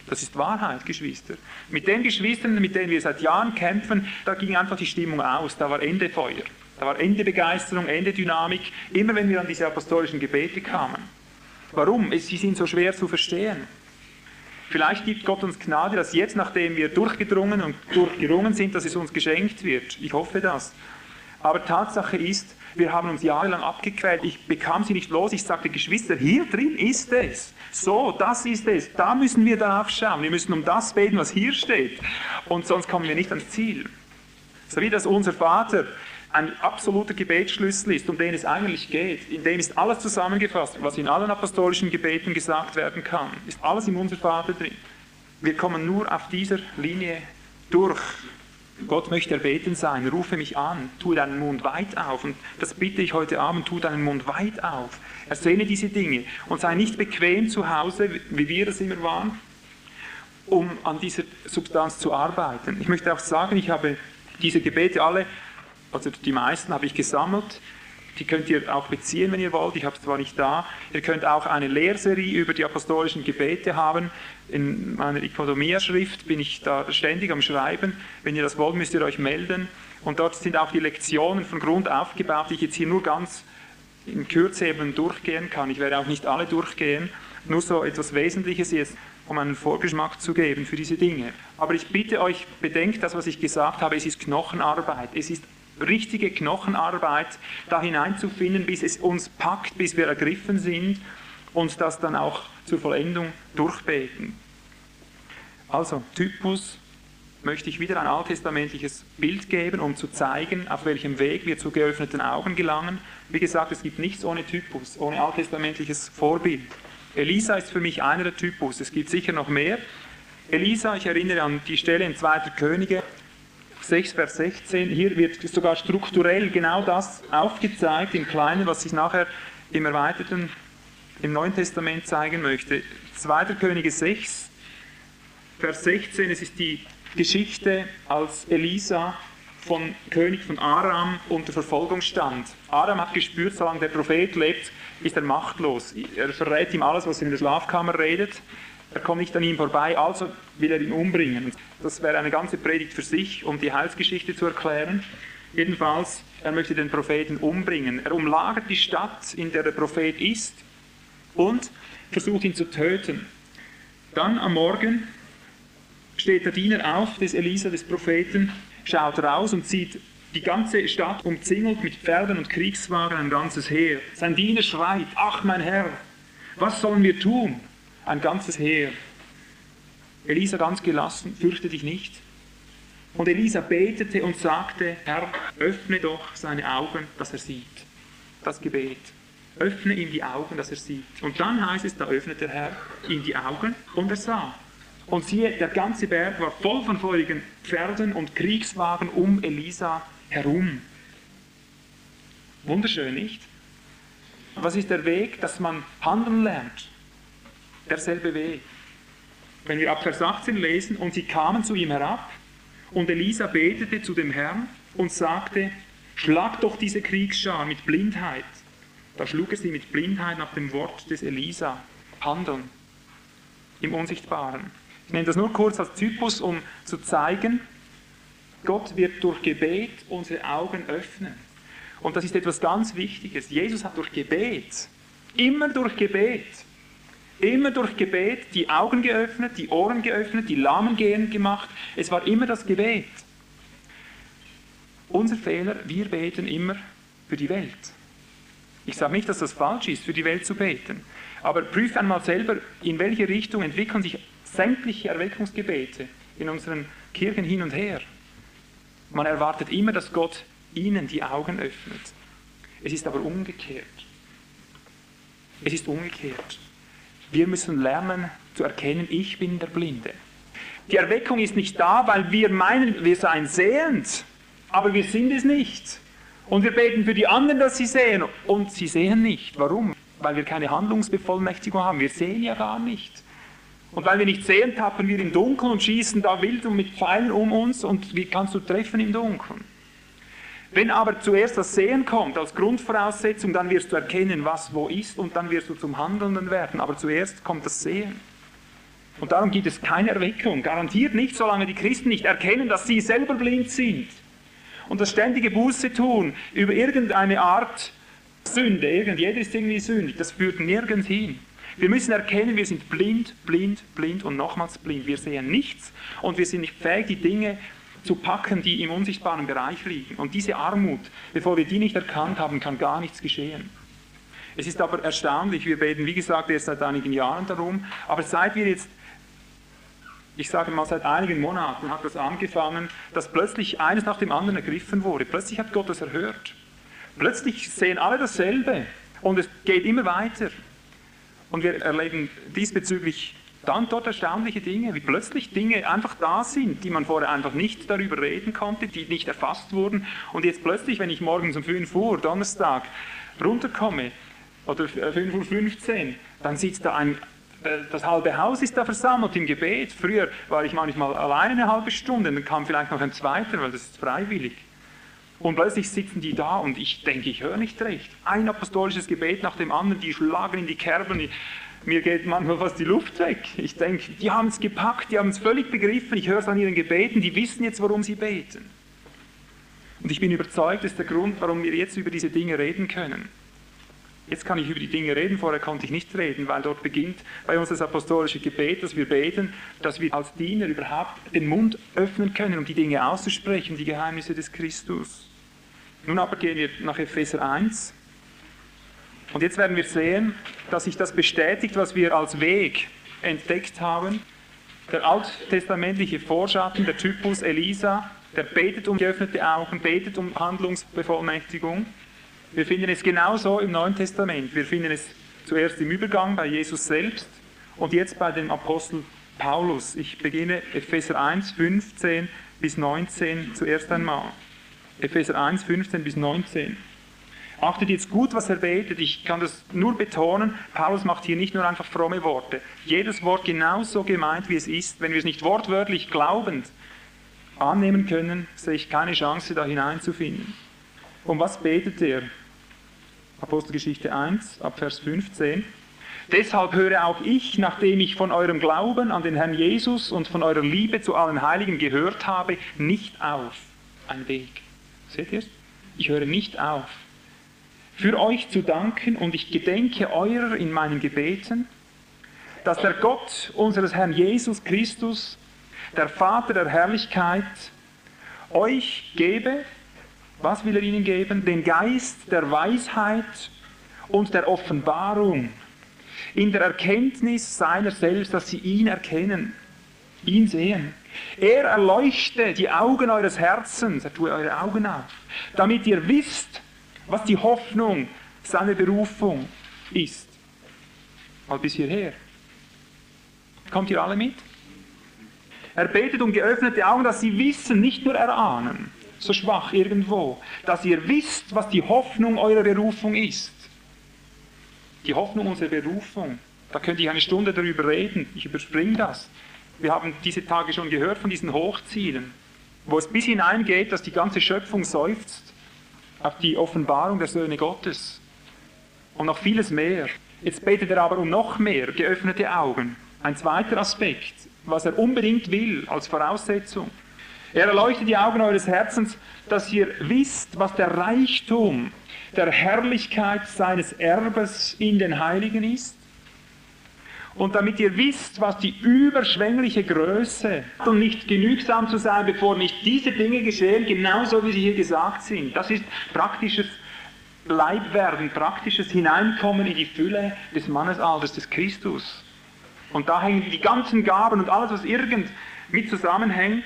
Das ist Wahrheit, Geschwister. Mit den Geschwistern, mit denen wir seit Jahren kämpfen, da ging einfach die Stimmung aus, da war Ende Feuer. Da war Ende Begeisterung, Ende Dynamik, immer wenn wir an diese apostolischen Gebete kamen. Warum? Sie sind so schwer zu verstehen. Vielleicht gibt Gott uns Gnade, dass jetzt, nachdem wir durchgedrungen und durchgerungen sind, dass es uns geschenkt wird. Ich hoffe das. Aber Tatsache ist, wir haben uns jahrelang abgequält. Ich bekam sie nicht los. Ich sagte, Geschwister, hier drin ist es. So, das ist es. Da müssen wir darauf schauen. Wir müssen um das beten, was hier steht. Und sonst kommen wir nicht ans Ziel. So wie das unser Vater ein absoluter Gebetsschlüssel ist, um den es eigentlich geht. In dem ist alles zusammengefasst, was in allen apostolischen Gebeten gesagt werden kann. Ist alles im Unser Vater drin. Wir kommen nur auf dieser Linie durch. Gott möchte erbeten sein, rufe mich an, tu deinen Mund weit auf. Und das bitte ich heute Abend, tu deinen Mund weit auf. Ersehne diese Dinge und sei nicht bequem zu Hause, wie wir es immer waren, um an dieser Substanz zu arbeiten. Ich möchte auch sagen, ich habe diese Gebete alle, also die meisten habe ich gesammelt, die könnt ihr auch beziehen, wenn ihr wollt, ich habe es zwar nicht da. Ihr könnt auch eine Lehrserie über die apostolischen Gebete haben. In meiner Ikonomia-Schrift bin ich da ständig am Schreiben. Wenn ihr das wollt, müsst ihr euch melden. Und dort sind auch die Lektionen von Grund aufgebaut, die ich jetzt hier nur ganz in Kürze eben durchgehen kann. Ich werde auch nicht alle durchgehen, nur so etwas Wesentliches jetzt, um einen Vorgeschmack zu geben für diese Dinge. Aber ich bitte euch, bedenkt das, was ich gesagt habe, es ist Knochenarbeit, es ist richtige Knochenarbeit, da hineinzufinden, bis es uns packt, bis wir ergriffen sind und das dann auch zur Vollendung durchbeten. Also, Typus möchte ich wieder ein alttestamentliches Bild geben, um zu zeigen, auf welchem Weg wir zu geöffneten Augen gelangen. Wie gesagt, es gibt nichts ohne Typus, ohne alttestamentliches Vorbild. Elisa ist für mich einer der Typus, es gibt sicher noch mehr. Elisa, ich erinnere an die Stelle in 2. Könige, 6, Vers 16, hier wird sogar strukturell genau das aufgezeigt, im Kleinen, was ich nachher im Erweiterten, im Neuen Testament zeigen möchte. 2. Könige 6, Vers 16, es ist die Geschichte, als Elisa von König von Aram unter Verfolgung stand. Aram hat gespürt, solange der Prophet lebt, ist er machtlos. Er verrät ihm alles, was er in der Schlafkammer redet. Er kommt nicht an ihm vorbei, also will er ihn umbringen. Das wäre eine ganze Predigt für sich, um die Heilsgeschichte zu erklären. Jedenfalls, er möchte den Propheten umbringen. Er umlagert die Stadt, in der Prophet ist, und versucht ihn zu töten. Dann am Morgen steht der Diener auf, des Elisa, des Propheten, schaut raus und sieht die ganze Stadt umzingelt mit Pferden und Kriegswagen, ein ganzes Heer. Sein Diener schreit, ach mein Herr, was sollen wir tun? Ein ganzes Heer. Elisa ganz gelassen, fürchte dich nicht. Und Elisa betete und sagte, Herr, öffne doch seine Augen, dass er sieht. Das Gebet. Öffne ihm die Augen, dass er sieht. Und dann heißt es, da öffnet der Herr ihm die Augen und er sah. Und siehe, der ganze Berg war voll von feurigen Pferden und Kriegswagen um Elisa herum. Wunderschön, nicht? Was ist der Weg, dass man handeln lernt? Derselbe Weg. Wenn wir ab Vers 18 lesen, und sie kamen zu ihm herab, und Elisa betete zu dem Herrn und sagte, schlag doch diese Kriegsschar mit Blindheit. Da schlug er sie mit Blindheit nach dem Wort des Elisa. Handeln im Unsichtbaren. Ich nehme das nur kurz als Typus, um zu zeigen, Gott wird durch Gebet unsere Augen öffnen. Und das ist etwas ganz Wichtiges. Jesus hat durch Gebet, immer durch Gebet die Augen geöffnet, die Ohren geöffnet, die Lahmen gehend gemacht. Es war immer das Gebet. Unser Fehler, wir beten immer für die Welt. Ich sage nicht, dass das falsch ist, für die Welt zu beten. Aber prüfe einmal selber, in welche Richtung entwickeln sich sämtliche Erweckungsgebete in unseren Kirchen hin und her. Man erwartet immer, dass Gott ihnen die Augen öffnet. Es ist aber umgekehrt. Es ist umgekehrt. Wir müssen lernen zu erkennen, ich bin der Blinde. Die Erweckung ist nicht da, weil wir meinen, wir seien sehend, aber wir sind es nicht. Und wir beten für die anderen, dass sie sehen. Und sie sehen nicht. Warum? Weil wir keine Handlungsbevollmächtigung haben. Wir sehen ja gar nicht. Und weil wir nicht sehen, tappen wir im Dunkeln und schießen da wild und mit Pfeilen um uns. Und wie kannst du treffen im Dunkeln? Wenn aber zuerst das Sehen kommt, als Grundvoraussetzung, dann wirst du erkennen, was wo ist, und dann wirst du zum Handelnden werden. Aber zuerst kommt das Sehen. Und darum gibt es keine Erweckung. Garantiert nicht, solange die Christen nicht erkennen, dass sie selber blind sind. Und das ständige Buße tun über irgendeine Art Sünde, jeder ist irgendwie sündig, das führt nirgends hin. Wir müssen erkennen, wir sind blind, blind, blind und nochmals blind. Wir sehen nichts und wir sind nicht fähig, die Dinge zu packen, die im unsichtbaren Bereich liegen. Und diese Armut, bevor wir die nicht erkannt haben, kann gar nichts geschehen. Es ist aber erstaunlich, wir beten, wie gesagt, erst seit einigen Jahren darum, aber seit wir jetzt, ich sage mal, seit einigen Monaten hat das angefangen, dass plötzlich eines nach dem anderen ergriffen wurde. Plötzlich hat Gott das erhört. Plötzlich sehen alle dasselbe und es geht immer weiter. Und wir erleben diesbezüglich dann dort erstaunliche Dinge, wie plötzlich Dinge einfach da sind, die man vorher einfach nicht darüber reden konnte, die nicht erfasst wurden. Und jetzt plötzlich, wenn ich morgens um 5 Uhr, Donnerstag, runterkomme, oder 5.15 Uhr, dann sitzt da ein... Das halbe Haus ist da versammelt im Gebet. Früher war ich manchmal alleine eine halbe Stunde, dann kam vielleicht noch ein zweiter, weil das ist freiwillig. Und plötzlich sitzen die da und ich denke, ich höre nicht recht. Ein apostolisches Gebet nach dem anderen, die schlagen in die Kerben. Mir geht manchmal fast die Luft weg. Ich denke, die haben es gepackt, die haben es völlig begriffen. Ich höre es an ihren Gebeten, die wissen jetzt, warum sie beten. Und ich bin überzeugt, das ist der Grund, warum wir jetzt über diese Dinge reden können. Jetzt kann ich über die Dinge reden, vorher konnte ich nicht reden, weil dort beginnt bei uns das apostolische Gebet, dass wir beten, dass wir als Diener überhaupt den Mund öffnen können, um die Dinge auszusprechen, die Geheimnisse des Christus. Nun aber gehen wir nach Epheser 1. Und jetzt werden wir sehen, dass sich das bestätigt, was wir als Weg entdeckt haben. Der alttestamentliche Vorschatten, der Typus Elisa, der betet um geöffnete Augen, betet um Handlungsbevollmächtigung. Wir finden es genauso im Neuen Testament. Wir finden es zuerst im Übergang bei Jesus selbst und jetzt bei dem Apostel Paulus. Ich beginne Epheser 1, 15 bis 19 zuerst einmal. Epheser 1, 15 bis 19. Achtet jetzt gut, was er betet. Ich kann das nur betonen. Paulus macht hier nicht nur einfach fromme Worte. Jedes Wort genauso gemeint, wie es ist. Wenn wir es nicht wortwörtlich glaubend annehmen können, sehe ich keine Chance, da hineinzufinden. Um was betet er? Apostelgeschichte 1, ab Vers 15. Deshalb höre auch ich, nachdem ich von eurem Glauben an den Herrn Jesus und von eurer Liebe zu allen Heiligen gehört habe, nicht auf. Ein Weg. Seht ihr es? Ich höre nicht auf. Für euch zu danken und ich gedenke eurer in meinen Gebeten, dass der Gott unseres Herrn Jesus Christus, der Vater der Herrlichkeit, euch gebe. Was will er ihnen geben? Den Geist der Weisheit und der Offenbarung in der Erkenntnis seiner selbst, dass sie ihn erkennen, ihn sehen. Er erleuchte die Augen eures Herzens, er tue eure Augen auf, damit ihr wisst, was die Hoffnung seiner Berufung ist. Mal bis hierher. Kommt ihr alle mit? Er betet um geöffnete Augen, dass sie wissen, nicht nur erahnen, so schwach irgendwo, dass ihr wisst, was die Hoffnung eurer Berufung ist. Die Hoffnung unserer Berufung, da könnte ich eine Stunde darüber reden, ich überspringe das. Wir haben diese Tage schon gehört von diesen Hochzielen, wo es bis hineingeht, dass die ganze Schöpfung seufzt auf die Offenbarung der Söhne Gottes und noch vieles mehr. Jetzt betet er aber um noch mehr geöffnete Augen. Ein zweiter Aspekt, was er unbedingt will als Voraussetzung. Er erleuchtet die Augen eures Herzens, dass ihr wisst, was der Reichtum der Herrlichkeit seines Erbes in den Heiligen ist. Und damit ihr wisst, was die überschwängliche Größe, und nicht genügsam zu sein, bevor nicht diese Dinge geschehen, genauso wie sie hier gesagt sind. Das ist praktisches Leibwerden, praktisches Hineinkommen in die Fülle des Mannesalters, des Christus. Und da hängen die ganzen Gaben und alles, was irgend mit zusammenhängt,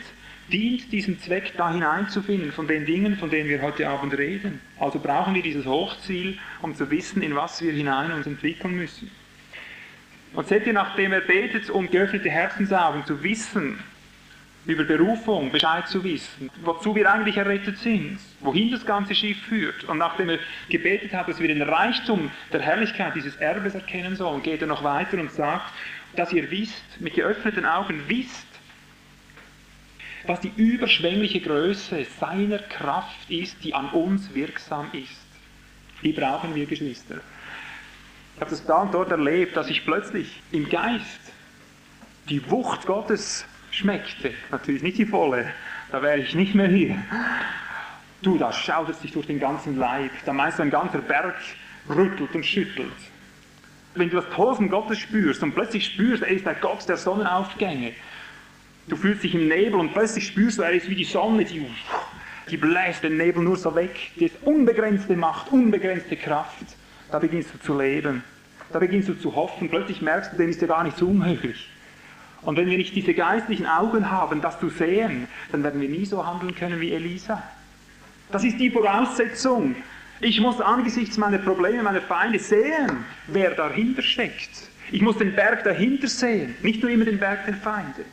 dient diesem Zweck, da hineinzufinden, von den Dingen, von denen wir heute Abend reden. Also brauchen wir dieses Hochziel, um zu wissen, in was wir hinein uns entwickeln müssen. Und seht ihr, nachdem er betet, um geöffnete Herzensaugen zu wissen, über Berufung Bescheid zu wissen, wozu wir eigentlich errettet sind, wohin das ganze Schiff führt. Und nachdem er gebetet hat, dass wir den Reichtum der Herrlichkeit dieses Erbes erkennen sollen, geht er noch weiter und sagt, dass ihr wisst, mit geöffneten Augen wisst, was die überschwängliche Größe seiner Kraft ist, die an uns wirksam ist. Die brauchen wir, Geschwister. Ich habe das da und dort erlebt, dass ich plötzlich im Geist die Wucht Gottes schmeckte. Natürlich nicht die volle, da wäre ich nicht mehr hier. Du, da schauderst dich durch den ganzen Leib, da meinst du, ein ganzer Berg rüttelt und schüttelt. Wenn du das Tosen Gottes spürst und plötzlich spürst, er ist der Gott der Sonnenaufgänge. Du fühlst dich im Nebel und plötzlich spürst du, er ist wie die Sonne, die bläst den Nebel nur so weg. Die ist unbegrenzte Macht, unbegrenzte Kraft. Da beginnst du zu leben. Da beginnst du zu hoffen. Plötzlich merkst du, dem ist ja gar nichts unmöglich. Und wenn wir nicht diese geistlichen Augen haben, das zu sehen, dann werden wir nie so handeln können wie Elisa. Das ist die Voraussetzung. Ich muss angesichts meiner Probleme, meiner Feinde sehen, wer dahinter steckt. Ich muss den Berg dahinter sehen, nicht nur immer den Berg der Feinde.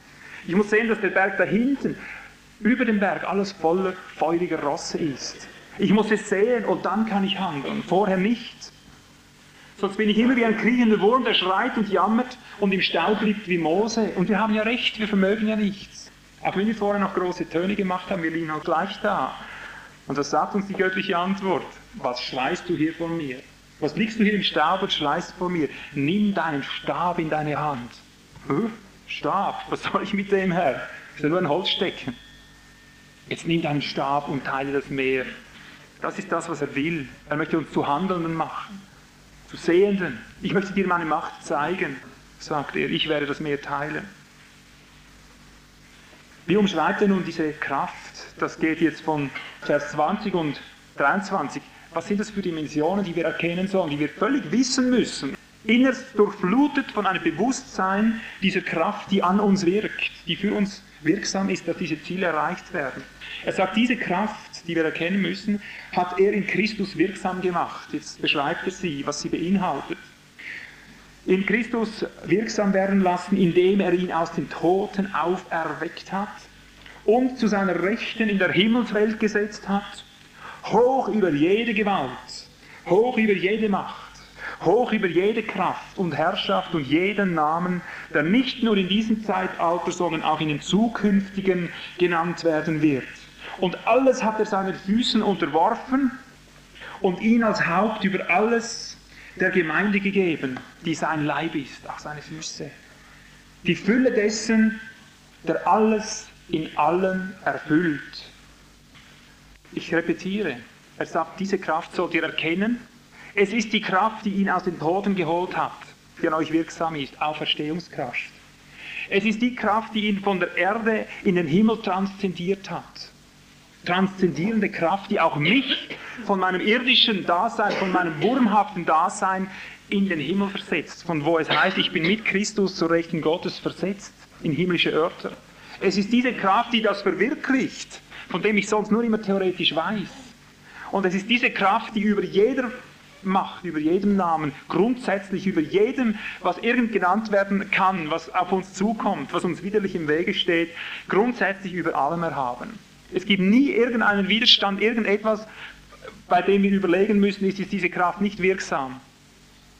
Ich muss sehen, dass der Berg dahinten, über dem Berg, alles voller feuriger Rosse ist. Ich muss es sehen und dann kann ich handeln, vorher nicht. Sonst bin ich immer wie ein kriechender Wurm, der schreit und jammert und im Staub liegt wie Mose. Und wir haben ja recht, wir vermögen ja nichts. Auch wenn wir vorher noch große Töne gemacht haben, wir liegen halt gleich da. Und das sagt uns die göttliche Antwort. Was schreist du hier vor mir? Was liegst du hier im Staub und schreist vor mir? Nimm deinen Stab in deine Hand. Stab, was soll ich mit dem, Herr? Ist ja nur ein Holzstecken. Jetzt nimm deinen Stab und teile das Meer. Das ist das, was er will. Er möchte uns zu Handelnden machen, zu Sehenden. Ich möchte dir meine Macht zeigen, sagt er. Ich werde das Meer teilen. Wie umschreibt er nun diese Kraft? Das geht jetzt von Vers 20 und 23. Was sind das für Dimensionen, die wir erkennen sollen, die wir völlig wissen müssen? Innerst durchflutet von einem Bewusstsein dieser Kraft, die an uns wirkt, die für uns wirksam ist, dass diese Ziele erreicht werden. Er sagt, diese Kraft, die wir erkennen müssen, hat er in Christus wirksam gemacht. Jetzt beschreibt er sie, was sie beinhaltet. In Christus wirksam werden lassen, indem er ihn aus den Toten auferweckt hat und zu seiner Rechten in der Himmelswelt gesetzt hat, hoch über jede Gewalt, hoch über jede Macht, hoch über jede Kraft und Herrschaft und jeden Namen, der nicht nur in diesem Zeitalter, sondern auch in den zukünftigen genannt werden wird. Und alles hat er seinen Füßen unterworfen und ihn als Haupt über alles der Gemeinde gegeben, die sein Leib ist, auch seine Füße. Die Fülle dessen, der alles in allen erfüllt. Ich repetiere, er sagt, diese Kraft sollt ihr erkennen. Es ist die Kraft, die ihn aus den Toten geholt hat, die an euch wirksam ist, Auferstehungskraft. Es ist die Kraft, die ihn von der Erde in den Himmel transzendiert hat. Transzendierende Kraft, die auch mich von meinem irdischen Dasein, von meinem wurmhaften Dasein in den Himmel versetzt. Von wo es heißt, ich bin mit Christus zur Rechten Gottes versetzt. in himmlische Örter. Es ist diese Kraft, die das verwirklicht, von dem ich sonst nur immer theoretisch weiß. Und es ist diese Kraft, die über jeder Macht, über jedem Namen, grundsätzlich über jedem, was irgend genannt werden kann, was auf uns zukommt, was uns widerlich im Wege steht, grundsätzlich über allem erhaben. Es gibt nie irgendeinen Widerstand, irgendetwas, bei dem wir überlegen müssen, ist diese Kraft nicht wirksam.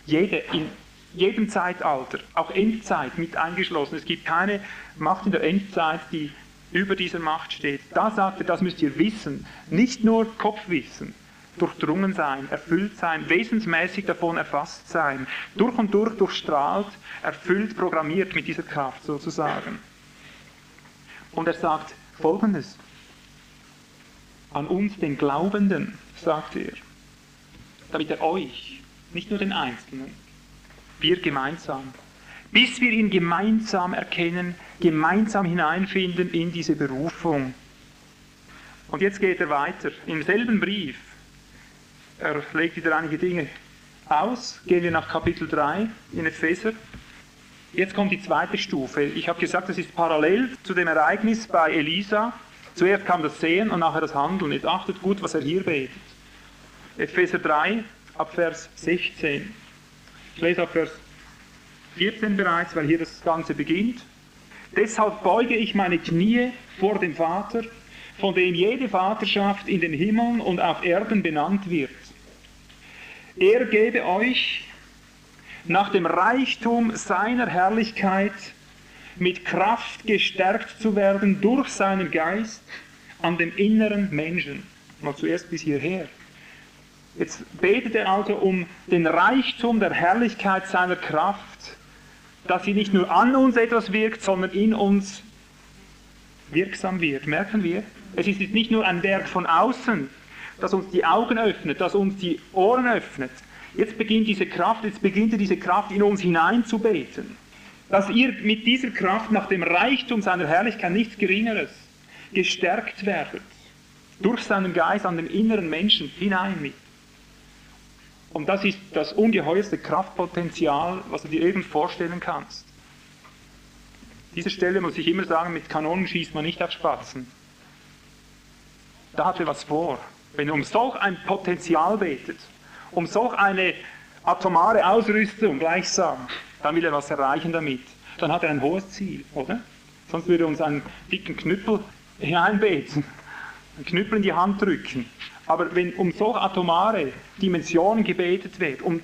In jedem Zeitalter, auch Endzeit mit eingeschlossen. Es gibt keine Macht in der Endzeit, die über dieser Macht steht. Da sagt er, das müsst ihr wissen, nicht nur Kopfwissen, durchdrungen sein, erfüllt sein, wesensmäßig davon erfasst sein, durch und durch durchstrahlt, erfüllt, programmiert mit dieser Kraft sozusagen. Und er sagt Folgendes, an uns, den Glaubenden, sagt er, damit er euch, nicht nur den Einzelnen, wir gemeinsam, bis wir ihn gemeinsam erkennen, gemeinsam hineinfinden in diese Berufung. Und jetzt geht er weiter. Im selben Brief, er legt wieder einige Dinge aus, gehen wir nach Kapitel 3 in Epheser. Jetzt kommt die zweite Stufe. Ich habe gesagt, das ist parallel zu dem Ereignis bei Elisa. Zuerst kam das Sehen und nachher das Handeln. Jetzt achtet gut, was er hier betet. Epheser 3, ab Vers 16. Ich lese ab Vers 14 bereits, weil hier das Ganze beginnt. Deshalb beuge ich meine Knie vor dem Vater, von dem jede Vaterschaft in den Himmeln und auf Erden benannt wird. Er gebe euch nach dem Reichtum seiner Herrlichkeit mit Kraft gestärkt zu werden durch seinen Geist an dem inneren Menschen. Mal zuerst bis hierher. Jetzt betet er also um den Reichtum der Herrlichkeit seiner Kraft, dass sie nicht nur an uns etwas wirkt, sondern in uns wirksam wird. Merken wir? Es ist nicht nur ein Werk von außen, das uns die Augen öffnet, das uns die Ohren öffnet. Jetzt beginnt diese Kraft in uns hineinzubeten. Dass ihr mit dieser Kraft nach dem Reichtum seiner Herrlichkeit nichts Geringeres gestärkt werdet. Durch seinen Geist an den inneren Menschen hinein mit. Und das ist das ungeheuerste Kraftpotenzial, was du dir eben vorstellen kannst. An dieser Stelle muss ich immer sagen, mit Kanonen schießt man nicht auf Spatzen. Da hat er was vor. Wenn er um solch ein Potenzial betet, um solch eine atomare Ausrüstung gleichsam, dann will er was erreichen damit. Dann hat er ein hohes Ziel, oder? Sonst würde er uns einen dicken Knüppel hineinbeten, einen Knüppel in die Hand drücken. Aber wenn um solch atomare Dimensionen gebetet wird, um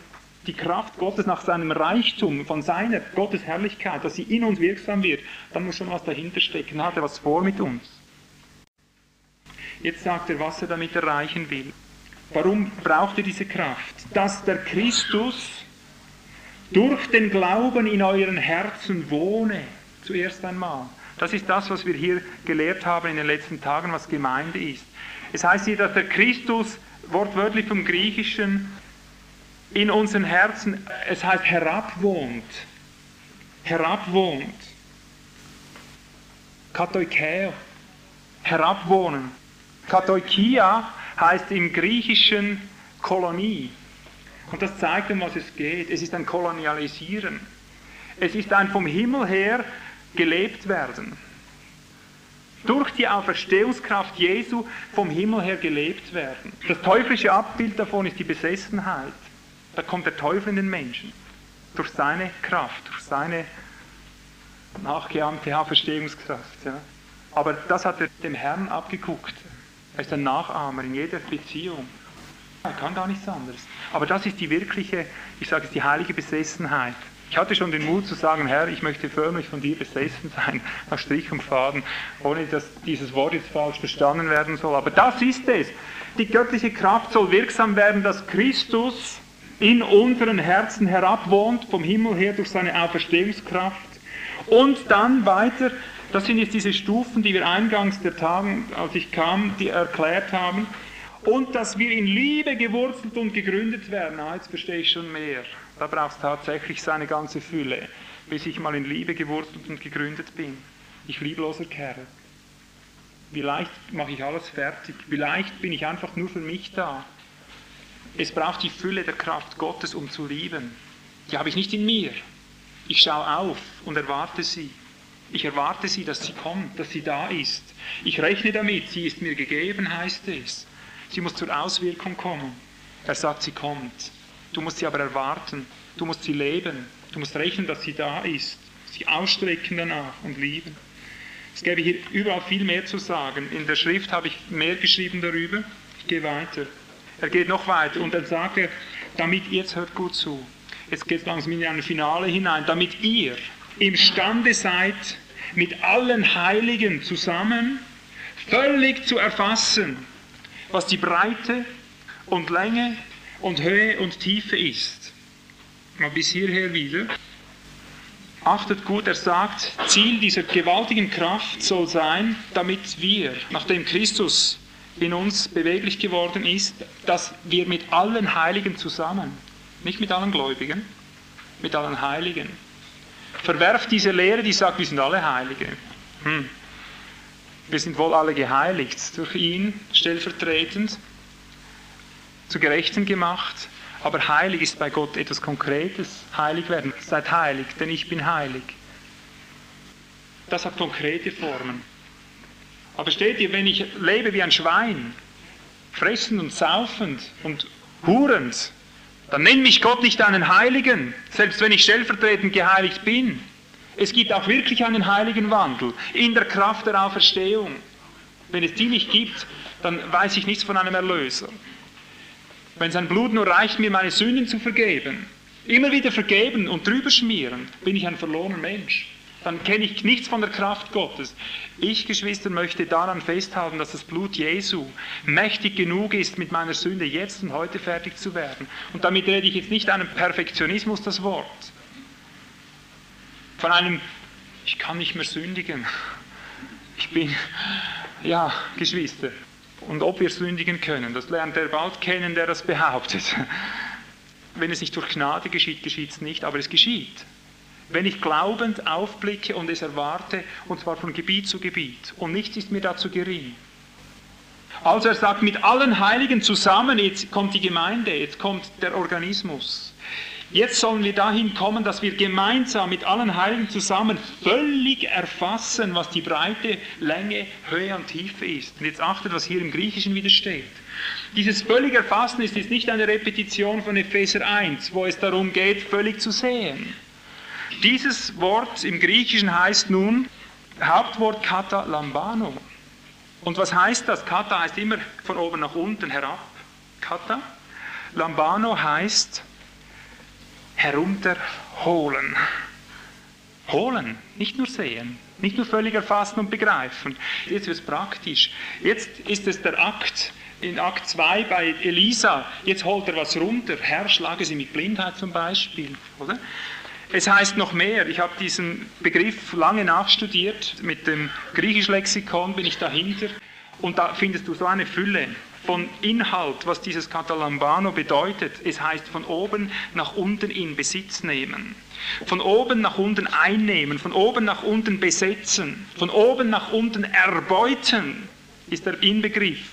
die Kraft Gottes nach seinem Reichtum, von seiner Gottes Herrlichkeit, dass sie in uns wirksam wird, dann muss schon was dahinter stecken. Dann hat er was vor mit uns. Jetzt sagt er, was er damit erreichen will. Warum braucht er diese Kraft? Dass der Christus durch den Glauben in euren Herzen wohne, zuerst einmal. Das ist das, was wir hier gelehrt haben in den letzten Tagen, was Gemeinde ist. Es heißt hier, dass der Christus, wortwörtlich vom Griechischen, in unseren Herzen, es heißt herabwohnt. Herabwohnt. Katoikeo. Herabwohnen. Katoikia heißt im Griechischen Kolonie. Und das zeigt, um was es geht. Es ist ein Kolonialisieren. Es ist ein vom Himmel her gelebt werden. Durch die Auferstehungskraft Jesu vom Himmel her gelebt werden. Das teuflische Abbild davon ist die Besessenheit. Da kommt der Teufel in den Menschen. Durch seine Kraft, durch seine nachgeahmte Auferstehungskraft. Ja. Aber das hat er dem Herrn abgeguckt. Er ist ein Nachahmer in jeder Beziehung. Er kann gar nichts anderes. Aber das ist die wirkliche, ich sage es, die heilige Besessenheit. Ich hatte schon den Mut zu sagen, Herr, ich möchte förmlich von dir besessen sein, nach Strich und Faden, ohne dass dieses Wort jetzt falsch verstanden werden soll. Aber das ist es. Die göttliche Kraft soll wirksam werden, dass Christus in unseren Herzen herabwohnt, vom Himmel her durch seine Auferstehungskraft. Und dann weiter, das sind jetzt diese Stufen, die wir eingangs der Tagen, als ich kam, die erklärt haben. Und dass wir in Liebe gewurzelt und gegründet werden. Ah, jetzt verstehe ich schon mehr. Da braucht es tatsächlich seine ganze Fülle, bis ich mal in Liebe gewurzelt und gegründet bin. Ich liebloser Kerl. Vielleicht mache ich alles fertig. Vielleicht bin ich einfach nur für mich da. Es braucht die Fülle der Kraft Gottes, um zu lieben. Die habe ich nicht in mir. Ich schaue auf und erwarte sie. Ich erwarte sie, dass sie kommt, dass sie da ist. Ich rechne damit, sie ist mir gegeben, heißt es. Sie muss zur Auswirkung kommen. Er sagt, sie kommt. Du musst sie aber erwarten. Du musst sie leben. Du musst rechnen, dass sie da ist. Sie ausstrecken danach und lieben. Es gäbe hier überall viel mehr zu sagen. In der Schrift habe ich mehr geschrieben darüber. Ich gehe weiter. Er geht noch weiter und dann sagt er, damit, jetzt hört gut zu, jetzt geht es langsam in ein Finale hinein, damit ihr imstande seid, mit allen Heiligen zusammen völlig zu erfassen, was die Breite und Länge und Höhe und Tiefe ist. Mal bis hierher wieder. Achtet gut, er sagt, Ziel dieser gewaltigen Kraft soll sein, damit wir, nachdem Christus in uns beweglich geworden ist, dass wir mit allen Heiligen zusammen, nicht mit allen Gläubigen, mit allen Heiligen. Verwerft diese Lehre, die sagt, wir sind alle Heilige. Wir sind wohl alle geheiligt, durch ihn stellvertretend, zu Gerechten gemacht. Aber heilig ist bei Gott etwas Konkretes. Heilig werden. Seid heilig, denn ich bin heilig. Das hat konkrete Formen. Aber steht ihr, wenn ich lebe wie ein Schwein, fressend und saufend und hurend, dann nennt mich Gott nicht einen Heiligen, selbst wenn ich stellvertretend geheiligt bin. Es gibt auch wirklich einen heiligen Wandel in der Kraft der Auferstehung. Wenn es die nicht gibt, dann weiß ich nichts von einem Erlöser. Wenn sein Blut nur reicht, mir meine Sünden zu vergeben, immer wieder vergeben und drüber schmieren, bin ich ein verlorener Mensch. Dann kenne ich nichts von der Kraft Gottes. Ich, Geschwister, möchte daran festhalten, dass das Blut Jesu mächtig genug ist, mit meiner Sünde jetzt und heute fertig zu werden. Und damit rede ich jetzt nicht einem Perfektionismus das Wort. Von einem, ich kann nicht mehr sündigen. Ich bin, ja, Geschwister. Und ob wir sündigen können, das lernt der bald kennen, der das behauptet. Wenn es nicht durch Gnade geschieht, geschieht es nicht, aber es geschieht. Wenn ich glaubend aufblicke und es erwarte, und zwar von Gebiet zu Gebiet, und nichts ist mir dazu gering. Also er sagt, mit allen Heiligen zusammen, jetzt kommt die Gemeinde, jetzt kommt der Organismus. Jetzt sollen wir dahin kommen, dass wir gemeinsam mit allen Heiligen zusammen völlig erfassen, was die Breite, Länge, Höhe und Tiefe ist. Und jetzt achtet, was hier im Griechischen wieder steht. Dieses völlig Erfassen ist jetzt nicht eine Repetition von Epheser 1, wo es darum geht, völlig zu sehen. Dieses Wort im Griechischen heißt nun Hauptwort kata lambano. Und was heißt das? Kata heißt immer von oben nach unten herab. Kata. Lambano heißt herunterholen. Holen, nicht nur sehen, nicht nur völlig erfassen und begreifen. Jetzt wird es praktisch. Jetzt ist es der Akt, in Akt 2 bei Elisa. Jetzt holt er was runter. Herr, schlage sie mit Blindheit zum Beispiel. Oder? Es heißt noch mehr. Ich habe diesen Begriff lange nachstudiert. Mit dem Griechisch-Lexikon bin ich dahinter. Und da findest du so eine Fülle von Inhalt, was dieses kata lambano bedeutet. Es heißt von oben nach unten in Besitz nehmen, von oben nach unten einnehmen, von oben nach unten besetzen, von oben nach unten erbeuten ist der Inbegriff.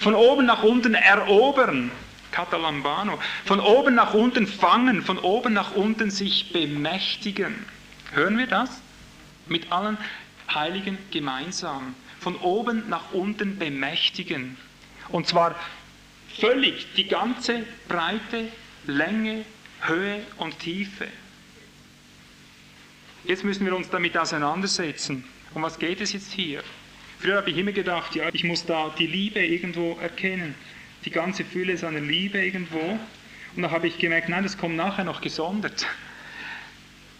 Von oben nach unten erobern, kata lambano, von oben nach unten fangen, von oben nach unten sich bemächtigen. Hören wir das? Mit allen Heiligen gemeinsam. Von oben nach unten bemächtigen. Und zwar völlig die ganze Breite, Länge, Höhe und Tiefe. Jetzt müssen wir uns damit auseinandersetzen. Um was geht es jetzt hier? Früher habe ich immer gedacht, ja, ich muss da die Liebe irgendwo erkennen. Die ganze Fülle seiner Liebe irgendwo. Und dann habe ich gemerkt, nein, das kommt nachher noch gesondert.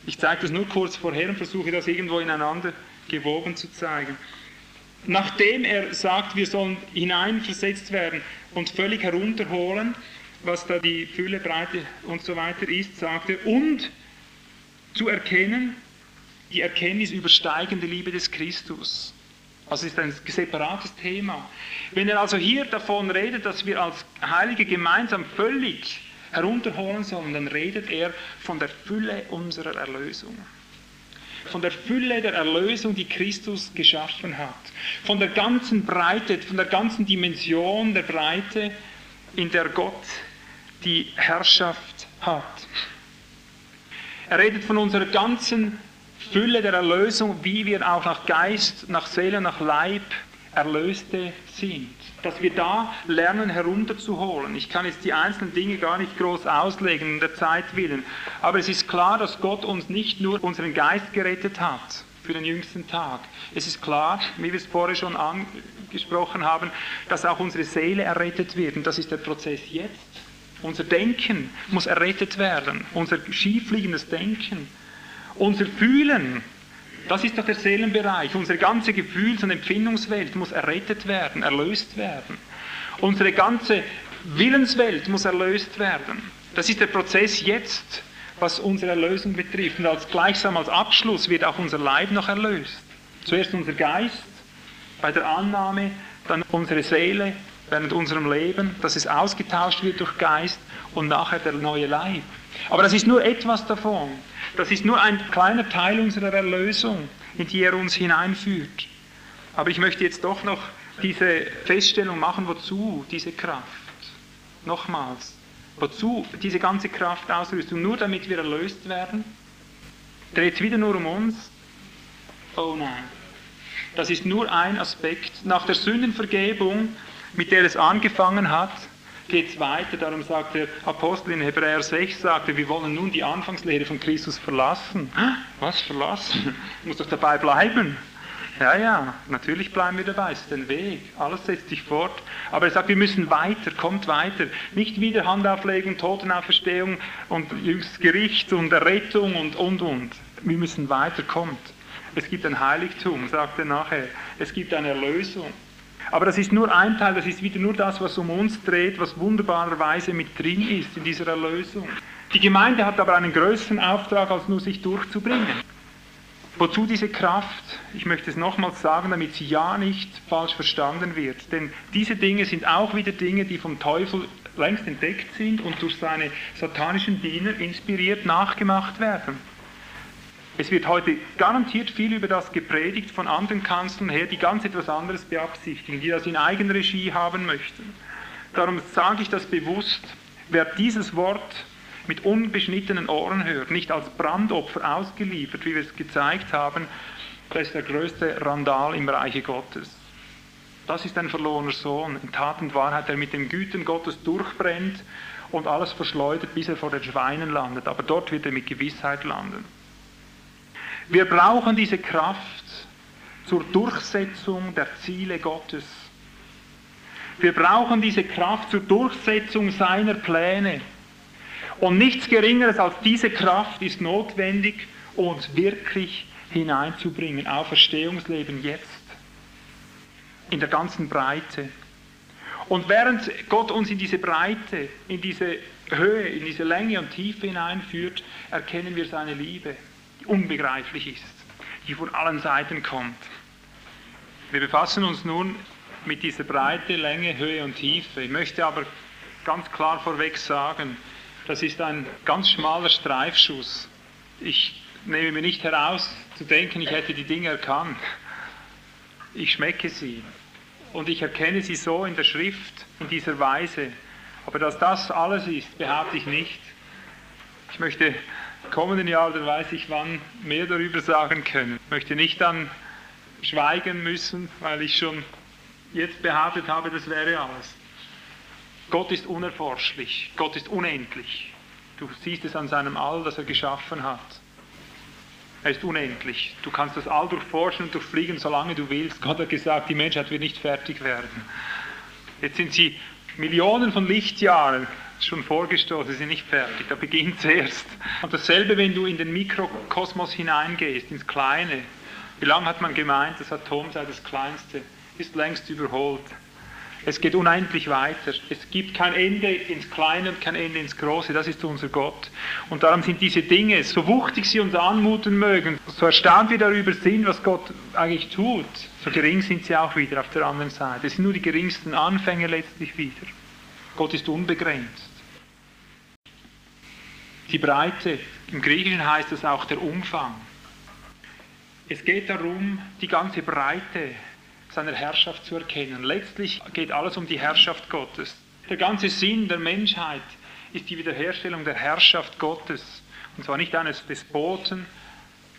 Ich zeige das nur kurz vorher und versuche das irgendwo ineinander gewoben zu zeigen. Nachdem er sagt, wir sollen hineinversetzt werden und völlig herunterholen, was da die Fülle, Breite und so weiter ist, sagt er, und zu erkennen, die Erkenntnis übersteigende Liebe des Christus. Also es ist ein separates Thema. Wenn er also hier davon redet, dass wir als Heilige gemeinsam völlig herunterholen sollen, dann redet er von der Fülle unserer Erlösung. Von der Fülle der Erlösung, die Christus geschaffen hat. Von der ganzen Breite, von der ganzen Dimension der Breite, in der Gott die Herrschaft hat. Er redet von unserer ganzen Fülle der Erlösung, wie wir auch nach Geist, nach Seele, nach Leib Erlöste sind. Dass wir da lernen herunterzuholen. Ich kann jetzt die einzelnen Dinge gar nicht groß auslegen, um der Zeit willen. Aber es ist klar, dass Gott uns nicht nur unseren Geist gerettet hat für den jüngsten Tag. Es ist klar, wie wir es vorher schon angesprochen haben, dass auch unsere Seele errettet wird. Und das ist der Prozess jetzt. Unser Denken muss errettet werden. Unser schiefliegendes Denken. Unser Fühlen. Das ist doch der Seelenbereich. Unsere ganze Gefühls- und Empfindungswelt muss errettet werden, erlöst werden. Unsere ganze Willenswelt muss erlöst werden. Das ist der Prozess jetzt, was unsere Erlösung betrifft. Und gleichsam als Abschluss wird auch unser Leib noch erlöst. Zuerst unser Geist, bei der Annahme, dann unsere Seele während unserem Leben, dass es ausgetauscht wird durch Geist und nachher der neue Leib. Aber das ist nur etwas davon. Das ist nur ein kleiner Teil unserer Erlösung, in die er uns hineinführt. Aber ich möchte jetzt doch noch diese Feststellung machen, wozu diese Kraft, nochmals, wozu diese ganze Kraftausrüstung, nur damit wir erlöst werden, dreht wieder nur um uns. Oh nein, das ist nur ein Aspekt. Nach der Sündenvergebung, mit der es angefangen hat, geht es weiter. Darum sagt der Apostel in Hebräer 6, wir wollen nun die Anfangslehre von Christus verlassen. Was verlassen? Muss doch dabei bleiben. Ja, natürlich bleiben wir dabei, es ist ein Weg, alles setzt sich fort. Aber er sagt, wir müssen weiter, kommt weiter. Nicht wieder Handauflegung, Totenauferstehung und jüngstes Gericht und Errettung und. Wir müssen weiter, kommt. Es gibt ein Heiligtum, sagt er nachher. Es gibt eine Erlösung. Aber das ist nur ein Teil, das ist wieder nur das, was um uns dreht, was wunderbarerweise mit drin ist in dieser Erlösung. Die Gemeinde hat aber einen größeren Auftrag, als nur sich durchzubringen. Wozu diese Kraft? Ich möchte es nochmals sagen, damit sie ja nicht falsch verstanden wird. Denn diese Dinge sind auch wieder Dinge, die vom Teufel längst entdeckt sind und durch seine satanischen Diener inspiriert nachgemacht werden. Es wird heute garantiert viel über das gepredigt von anderen Kanzeln her, die ganz etwas anderes beabsichtigen, die das in Eigenregie haben möchten. Darum sage ich das bewusst, wer dieses Wort mit unbeschnittenen Ohren hört, nicht als Brandopfer ausgeliefert, wie wir es gezeigt haben, das ist der größte Randal im Reiche Gottes. Das ist ein verlorener Sohn, in Tat und Wahrheit, der mit den Gütern Gottes durchbrennt und alles verschleudert, bis er vor den Schweinen landet. Aber dort wird er mit Gewissheit landen. Wir brauchen diese Kraft zur Durchsetzung der Ziele Gottes. Wir brauchen diese Kraft zur Durchsetzung seiner Pläne. Und nichts Geringeres als diese Kraft ist notwendig, um uns wirklich hineinzubringen. Auferstehungsleben jetzt, in der ganzen Breite. Und während Gott uns in diese Breite, in diese Höhe, in diese Länge und Tiefe hineinführt, erkennen wir seine Liebe. Unbegreiflich ist, die von allen Seiten kommt. Wir befassen uns nun mit dieser Breite, Länge, Höhe und Tiefe. Ich möchte aber ganz klar vorweg sagen, das ist ein ganz schmaler Streifschuss. Ich nehme mir nicht heraus zu denken, ich hätte die Dinge erkannt. Ich schmecke sie und ich erkenne sie so in der Schrift in dieser Weise. Aber dass das alles ist, behaupte ich nicht. Ich möchte im kommenden Jahr, dann weiß ich wann, mehr darüber sagen können. Ich möchte nicht dann schweigen müssen, weil ich schon jetzt behauptet habe, das wäre alles. Gott ist unerforschlich, Gott ist unendlich. Du siehst es an seinem All, das er geschaffen hat. Er ist unendlich. Du kannst das All durchforschen und durchfliegen, solange du willst. Gott hat gesagt, die Menschheit wird nicht fertig werden. Jetzt sind sie Millionen von Lichtjahren schon vorgestoßen, sie sind nicht fertig, da beginnt es erst. Und dasselbe, wenn du in den Mikrokosmos hineingehst, ins Kleine. Wie lange hat man gemeint, das Atom sei das Kleinste? Ist längst überholt. Es geht unendlich weiter. Es gibt kein Ende ins Kleine und kein Ende ins Große. Das ist unser Gott. Und darum sind diese Dinge, so wuchtig sie uns anmuten mögen, so erstaunt wir darüber sind, was Gott eigentlich tut, so gering sind sie auch wieder auf der anderen Seite. Es sind nur die geringsten Anfänge letztlich wieder. Gott ist unbegrenzt. Die Breite, im Griechischen heißt es auch der Umfang. Es geht darum, die ganze Breite seiner Herrschaft zu erkennen. Letztlich geht alles um die Herrschaft Gottes. Der ganze Sinn der Menschheit ist die Wiederherstellung der Herrschaft Gottes. Und zwar nicht eines Despoten,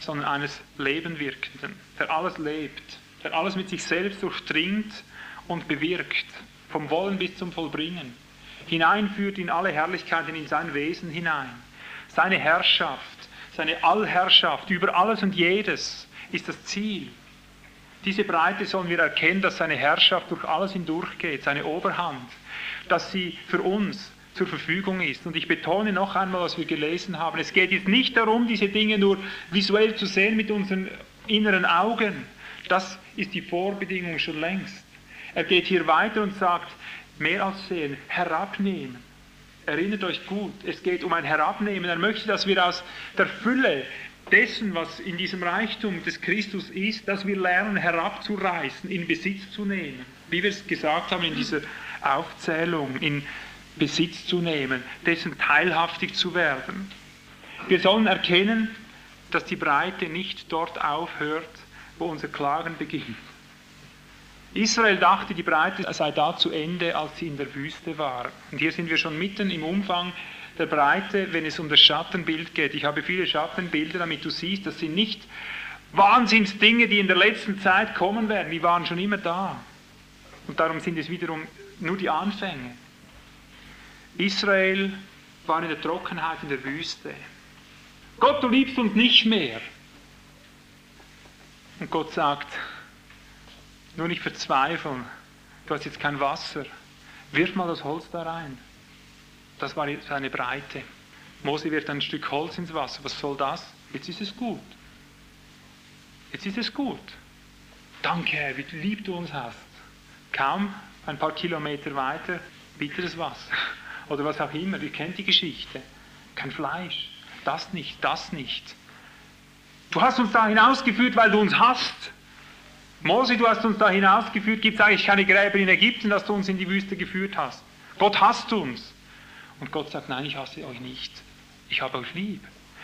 sondern eines Lebenwirkenden, der alles lebt, der alles mit sich selbst durchdringt und bewirkt, vom Wollen bis zum Vollbringen, hineinführt in alle Herrlichkeiten, in sein Wesen hinein. Seine Herrschaft, seine Allherrschaft über alles und jedes ist das Ziel. Diese Breite sollen wir erkennen, dass seine Herrschaft durch alles hindurchgeht, seine Oberhand, dass sie für uns zur Verfügung ist. Und ich betone noch einmal, was wir gelesen haben. Es geht jetzt nicht darum, diese Dinge nur visuell zu sehen mit unseren inneren Augen. Das ist die Vorbedingung schon längst. Er geht hier weiter und sagt, mehr als sehen, herabnehmen. Erinnert euch gut, es geht um ein Herabnehmen. Er möchte, dass wir aus der Fülle dessen, was in diesem Reichtum des Christus ist, dass wir lernen, herabzureißen, in Besitz zu nehmen. Wie wir es gesagt haben in dieser Aufzählung, in Besitz zu nehmen, dessen teilhaftig zu werden. Wir sollen erkennen, dass die Breite nicht dort aufhört, wo unser Klagen beginnt. Israel dachte, die Breite sei da zu Ende, als sie in der Wüste war. Und hier sind wir schon mitten im Umfang der Breite, wenn es um das Schattenbild geht. Ich habe viele Schattenbilder, damit du siehst, das sind nicht Wahnsinnsdinge, die in der letzten Zeit kommen werden. Die waren schon immer da. Und darum sind es wiederum nur die Anfänge. Israel war in der Trockenheit, in der Wüste. Gott, du liebst uns nicht mehr. Und Gott sagt, nur nicht verzweifeln, du hast jetzt kein Wasser, wirf mal das Holz da rein. Das war jetzt eine Breite. Mose wirft ein Stück Holz ins Wasser, was soll das? Jetzt ist es gut. Jetzt ist es gut. Danke, Herr, wie lieb du uns hast. Kaum ein paar Kilometer weiter, bitteres Wasser. Oder was auch immer, ihr kennt die Geschichte. Kein Fleisch, das nicht, das nicht. Du hast uns da hinausgeführt, weil du uns hast. Mose, du hast uns da hinausgeführt, gibt es eigentlich keine Gräber in Ägypten, dass du uns in die Wüste geführt hast. Gott hasst uns. Und Gott sagt, nein, ich hasse euch nicht. Ich habe euch lieb.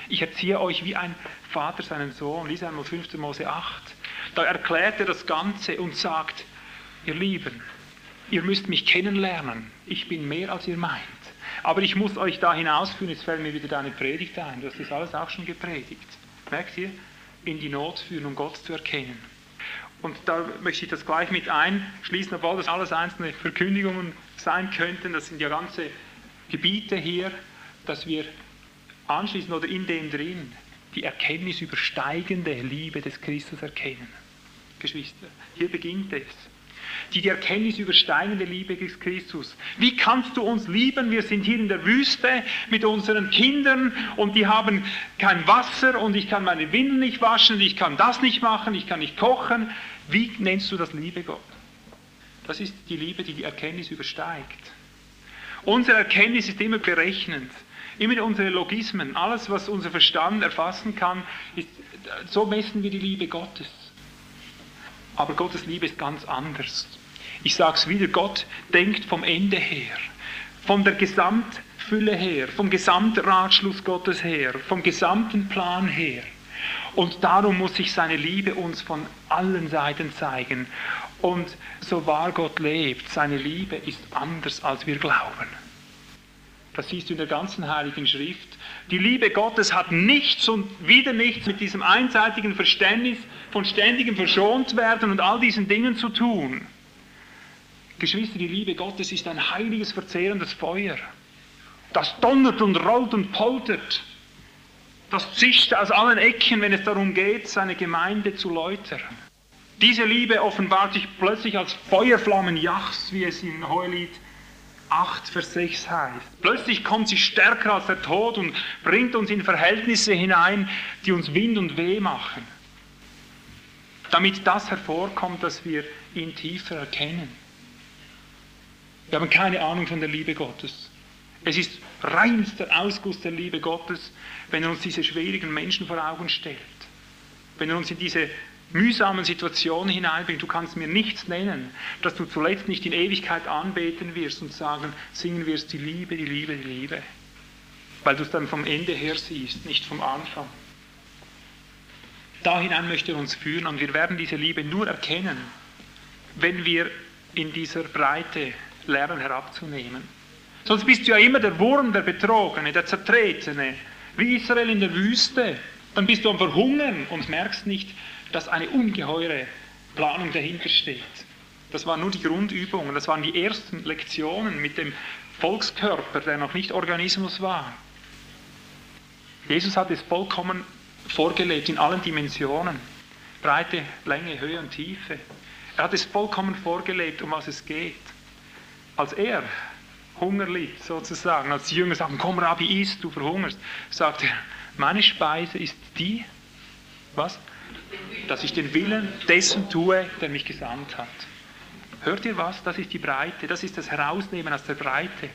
Ich erziehe euch wie ein Vater seinen Sohn. Lies einmal 5. Mose 8. Da erklärt er das Ganze und sagt, ihr Lieben, ihr müsst mich kennenlernen. Ich bin mehr, als ihr meint. Aber ich muss euch da hinausführen. Jetzt fällt mir wieder deine Predigt ein. Du hast das alles auch schon gepredigt. Merkt ihr? In die Not führen, um Gott zu erkennen. Und da möchte ich das gleich mit einschließen, obwohl das alles einzelne Verkündigungen sein könnten. Das sind ja ganze Gebiete hier, dass wir anschließen oder in dem drin die Erkenntnis übersteigende Liebe des Christus erkennen. Geschwister, hier beginnt es. Die Erkenntnis übersteigende Liebe des Christus. Wie kannst du uns lieben? Wir sind hier in der Wüste mit unseren Kindern und die haben kein Wasser und ich kann meine Windeln nicht waschen, ich kann das nicht machen, ich kann nicht kochen. Wie nennst du das Liebe, Gott? Das ist die Liebe, die Erkenntnis übersteigt. Unsere Erkenntnis ist immer berechnend, immer unsere Logismen. Alles, was unser Verstand erfassen kann, ist, so messen wir die Liebe Gottes. Aber Gottes Liebe ist ganz anders. Ich sage es wieder, Gott denkt vom Ende her, von der Gesamtfülle her, vom Gesamtratschluss Gottes her, vom gesamten Plan her. Und darum muss sich seine Liebe uns von allen Seiten zeigen. Und so wahr Gott lebt, seine Liebe ist anders, als wir glauben. Das siehst du in der ganzen Heiligen Schrift. Die Liebe Gottes hat nichts und wieder nichts mit diesem einseitigen Verständnis von ständigem Verschontwerden und all diesen Dingen zu tun. Geschwister, die Liebe Gottes ist ein heiliges, verzehrendes Feuer. Das donnert und rollt und poltert. Das zischt aus allen Ecken, wenn es darum geht, seine Gemeinde zu läutern. Diese Liebe offenbart sich plötzlich als Feuerflammenjachs, wie es in Hohelied 8, Vers 6 heißt. Plötzlich kommt sie stärker als der Tod und bringt uns in Verhältnisse hinein, die uns Wind und Weh machen. Damit das hervorkommt, dass wir ihn tiefer erkennen. Wir haben keine Ahnung von der Liebe Gottes. Es ist reinster Ausguss der Liebe Gottes, wenn er uns diese schwierigen Menschen vor Augen stellt. Wenn er uns in diese mühsamen Situationen hineinbringt. Du kannst mir nichts nennen, dass du zuletzt nicht in Ewigkeit anbeten wirst und sagen, singen wirst die Liebe, die Liebe, die Liebe. Weil du es dann vom Ende her siehst, nicht vom Anfang. Da hinein möchte er uns führen und wir werden diese Liebe nur erkennen, wenn wir in dieser Breite lernen herabzunehmen. Sonst bist du ja immer der Wurm, der Betrogene, der Zertretene, wie Israel in der Wüste. dann bist du am Verhungern und merkst nicht, dass eine ungeheure Planung dahinter steht. Das waren nur die Grundübungen, das waren die ersten Lektionen mit dem Volkskörper, der noch nicht Organismus war. Jesus hat es vollkommen vorgelebt in allen Dimensionen. Breite, Länge, Höhe und Tiefe. Er hat es vollkommen vorgelebt, um was es geht. Als er Hunger litt, sozusagen, als die Jünger sagten, komm Rabbi, isst, du verhungerst, sagt er, meine Speise ist die, was? Dass ich den Willen dessen tue, der mich gesandt hat. Hört ihr was? Das ist die Breite, das ist das Herausnehmen aus der Breite.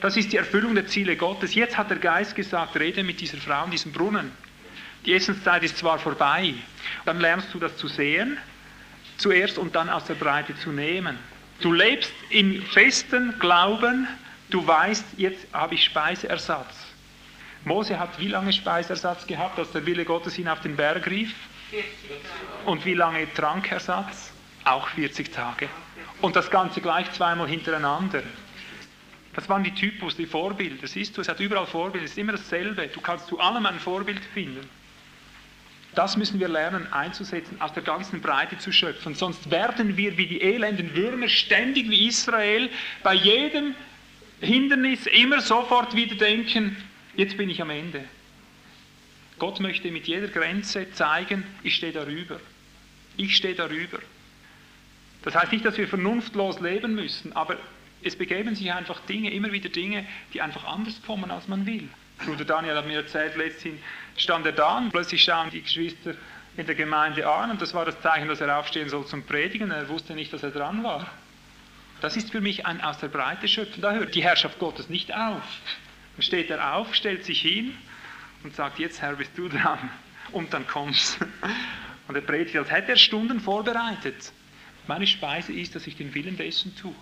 Das ist die Erfüllung der Ziele Gottes. Jetzt hat der Geist gesagt, rede mit dieser Frau in diesem Brunnen. Die Essenszeit ist zwar vorbei, dann lernst du das zu sehen, zuerst und dann aus der Breite zu nehmen. Du lebst im festen Glauben, du weißt, jetzt habe ich Speiseersatz. Mose hat wie lange Speiseersatz gehabt, als der Wille Gottes ihn auf den Berg rief? 40 Tage. Und wie lange Trankersatz? Auch 40 Tage. Und das Ganze gleich zweimal hintereinander. Das waren die Typus, die Vorbilder. Siehst du, es hat überall Vorbilder, es ist immer dasselbe. Du kannst zu allem ein Vorbild finden. Das müssen wir lernen einzusetzen, aus der ganzen Breite zu schöpfen. Sonst werden wir wie die elenden Würmer ständig wie Israel bei jedem Hindernis immer sofort wieder denken, jetzt bin ich am Ende. Gott möchte mit jeder Grenze zeigen, ich stehe darüber. Ich stehe darüber. Das heißt nicht, dass wir vernunftlos leben müssen, aber es begeben sich einfach Dinge, immer wieder Dinge, die einfach anders kommen, als man will. Bruder Daniel hat mir erzählt, letzthin stand er da und plötzlich schauen die Geschwister in der Gemeinde an und das war das Zeichen, dass er aufstehen soll zum Predigen. Er wusste nicht, dass er dran war. Das ist für mich ein aus der Breite Schöpfen. Da hört die Herrschaft Gottes nicht auf. Dann steht er auf, stellt sich hin und sagt, jetzt Herr, bist du dran. Und dann kommst. Und er predigt, als hätte er Stunden vorbereitet. Meine Speise ist, dass ich den Willen dessen tue.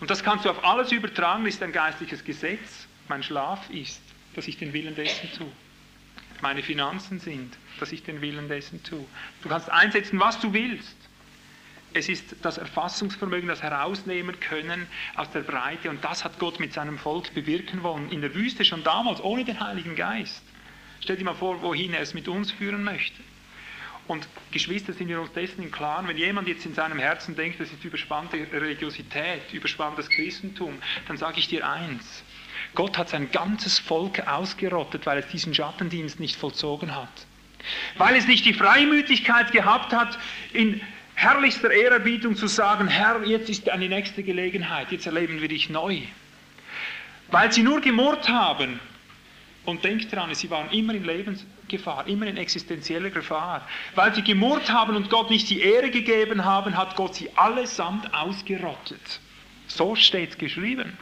Und das kannst du auf alles übertragen, das ist ein geistliches Gesetz. Mein Schlaf ist, dass ich den Willen dessen tue. Meine Finanzen sind, dass ich den Willen dessen tue. Du kannst einsetzen, was du willst. Es ist das Erfassungsvermögen, das Herausnehmen können aus der Breite. Und das hat Gott mit seinem Volk bewirken wollen. In der Wüste schon damals, ohne den Heiligen Geist. Stell dir mal vor, wohin er es mit uns führen möchte. Und Geschwister, sind wir uns dessen im Klaren, wenn jemand jetzt in seinem Herzen denkt, das ist überspannte Religiosität, überspanntes Christentum, dann sage ich dir eins. Gott hat sein ganzes Volk ausgerottet, weil es diesen Schattendienst nicht vollzogen hat. Weil es nicht die Freimütigkeit gehabt hat, in herrlichster Ehrerbietung zu sagen, Herr, jetzt ist eine nächste Gelegenheit, jetzt erleben wir dich neu. Weil sie nur gemurrt haben. Und denkt dran, sie waren immer in Lebensgefahr, immer in existenzieller Gefahr. Weil sie gemurrt haben und Gott nicht die Ehre gegeben haben, hat Gott sie allesamt ausgerottet. So steht es geschrieben.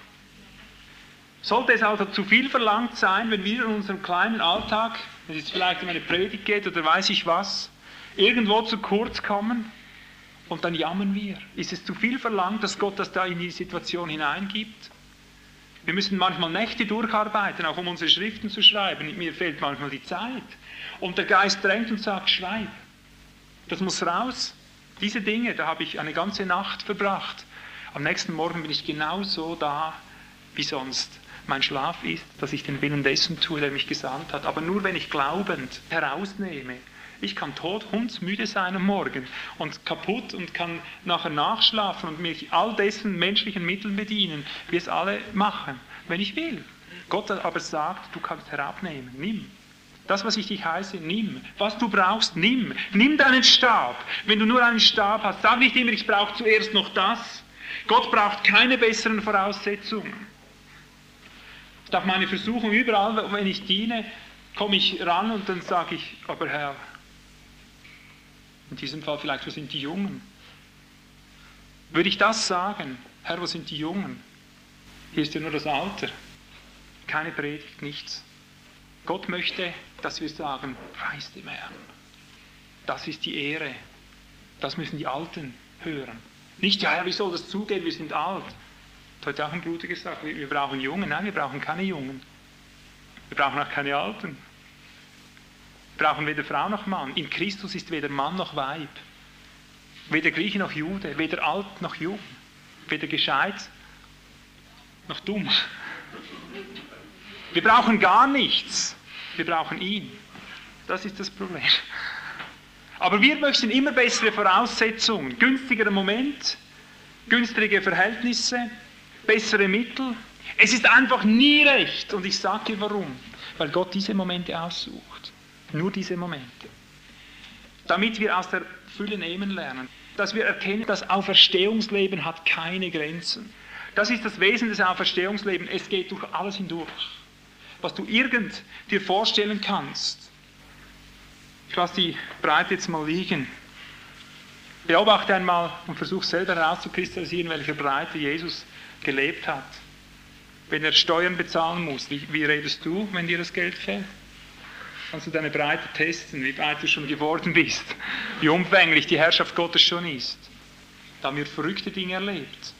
Sollte es also zu viel verlangt sein, wenn wir in unserem kleinen Alltag, wenn es vielleicht um eine Predigt geht oder weiß ich was, irgendwo zu kurz kommen und dann jammern wir. Ist es zu viel verlangt, dass Gott das da in die Situation hineingibt? Wir müssen manchmal Nächte durcharbeiten, auch um unsere Schriften zu schreiben. Mir fehlt manchmal die Zeit. Und der Geist drängt und sagt, schreib. Das muss raus. Diese Dinge, da habe ich eine ganze Nacht verbracht. Am nächsten Morgen bin ich genauso da wie sonst. Mein Schlaf ist, dass ich den Willen dessen tue, der mich gesandt hat. Aber nur wenn ich glaubend herausnehme. Ich kann tot, hundsmüde sein am Morgen und kaputt und kann nachher nachschlafen und mich all dessen menschlichen Mitteln bedienen, wie es alle machen, wenn ich will. Gott aber sagt, du kannst herabnehmen, nimm. Das, was ich dich heiße, nimm. Was du brauchst, nimm. Nimm deinen Stab. Wenn du nur einen Stab hast, sag nicht immer, ich brauche zuerst noch das. Gott braucht keine besseren Voraussetzungen. Ich darf meine Versuchung überall, wenn ich diene, komme ich ran und dann sage ich, aber Herr, in diesem Fall vielleicht, wo sind die Jungen? Würde ich das sagen, Herr, wo sind die Jungen? Hier ist ja nur das Alter. Keine Predigt, nichts. Gott möchte, dass wir sagen, preis dem Herrn. Das ist die Ehre. Das müssen die Alten hören. Nicht, ja, Herr, wie soll das zugehen, wir sind alt. Hat heute auch ein Bruder gesagt, wir brauchen Jungen. Nein, wir brauchen keine Jungen. Wir brauchen auch keine Alten. Wir brauchen weder Frau noch Mann. In Christus ist weder Mann noch Weib. Weder Grieche noch Jude. Weder alt noch jung. Weder gescheit noch dumm. Wir brauchen gar nichts. Wir brauchen ihn. Das ist das Problem. Aber wir möchten immer bessere Voraussetzungen, günstigeren Moment, günstige Verhältnisse, bessere Mittel. Es ist einfach nie recht. Und ich sage dir warum. Weil Gott diese Momente aussucht. Nur diese Momente. Damit wir aus der Fülle nehmen lernen. Dass wir erkennen, das Auferstehungsleben hat keine Grenzen. Das ist das Wesen des Auferstehungslebens. Es geht durch alles hindurch. Was du irgend dir vorstellen kannst. Ich lasse die Breite jetzt mal liegen. Beobachte einmal und versuch selber herauszukristallisieren, welche Breite Jesus gelebt hat. Wenn er Steuern bezahlen muss, wie redest du, wenn dir das Geld fehlt? Kannst du deine Breite testen, wie breit du schon geworden bist, wie umfänglich die Herrschaft Gottes schon ist. Da haben wir verrückte Dinge erlebt.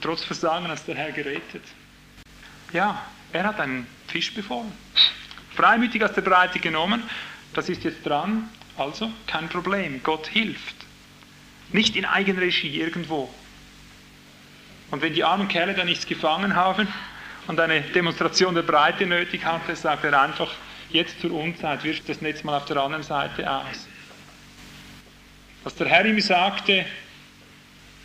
Trotz Versagen hat der Herr gerettet. Ja, er hat einen Fisch befohlen. Freimütig aus der Breite genommen, das ist jetzt dran. Also, kein Problem, Gott hilft. Nicht in Eigenregie irgendwo. Und wenn die armen Kerle da nichts gefangen haben und eine Demonstration der Breite nötig hatte, sagt er einfach, jetzt zur Unzeit, wirf das Netz mal auf der anderen Seite aus. Als der Herr ihm sagte,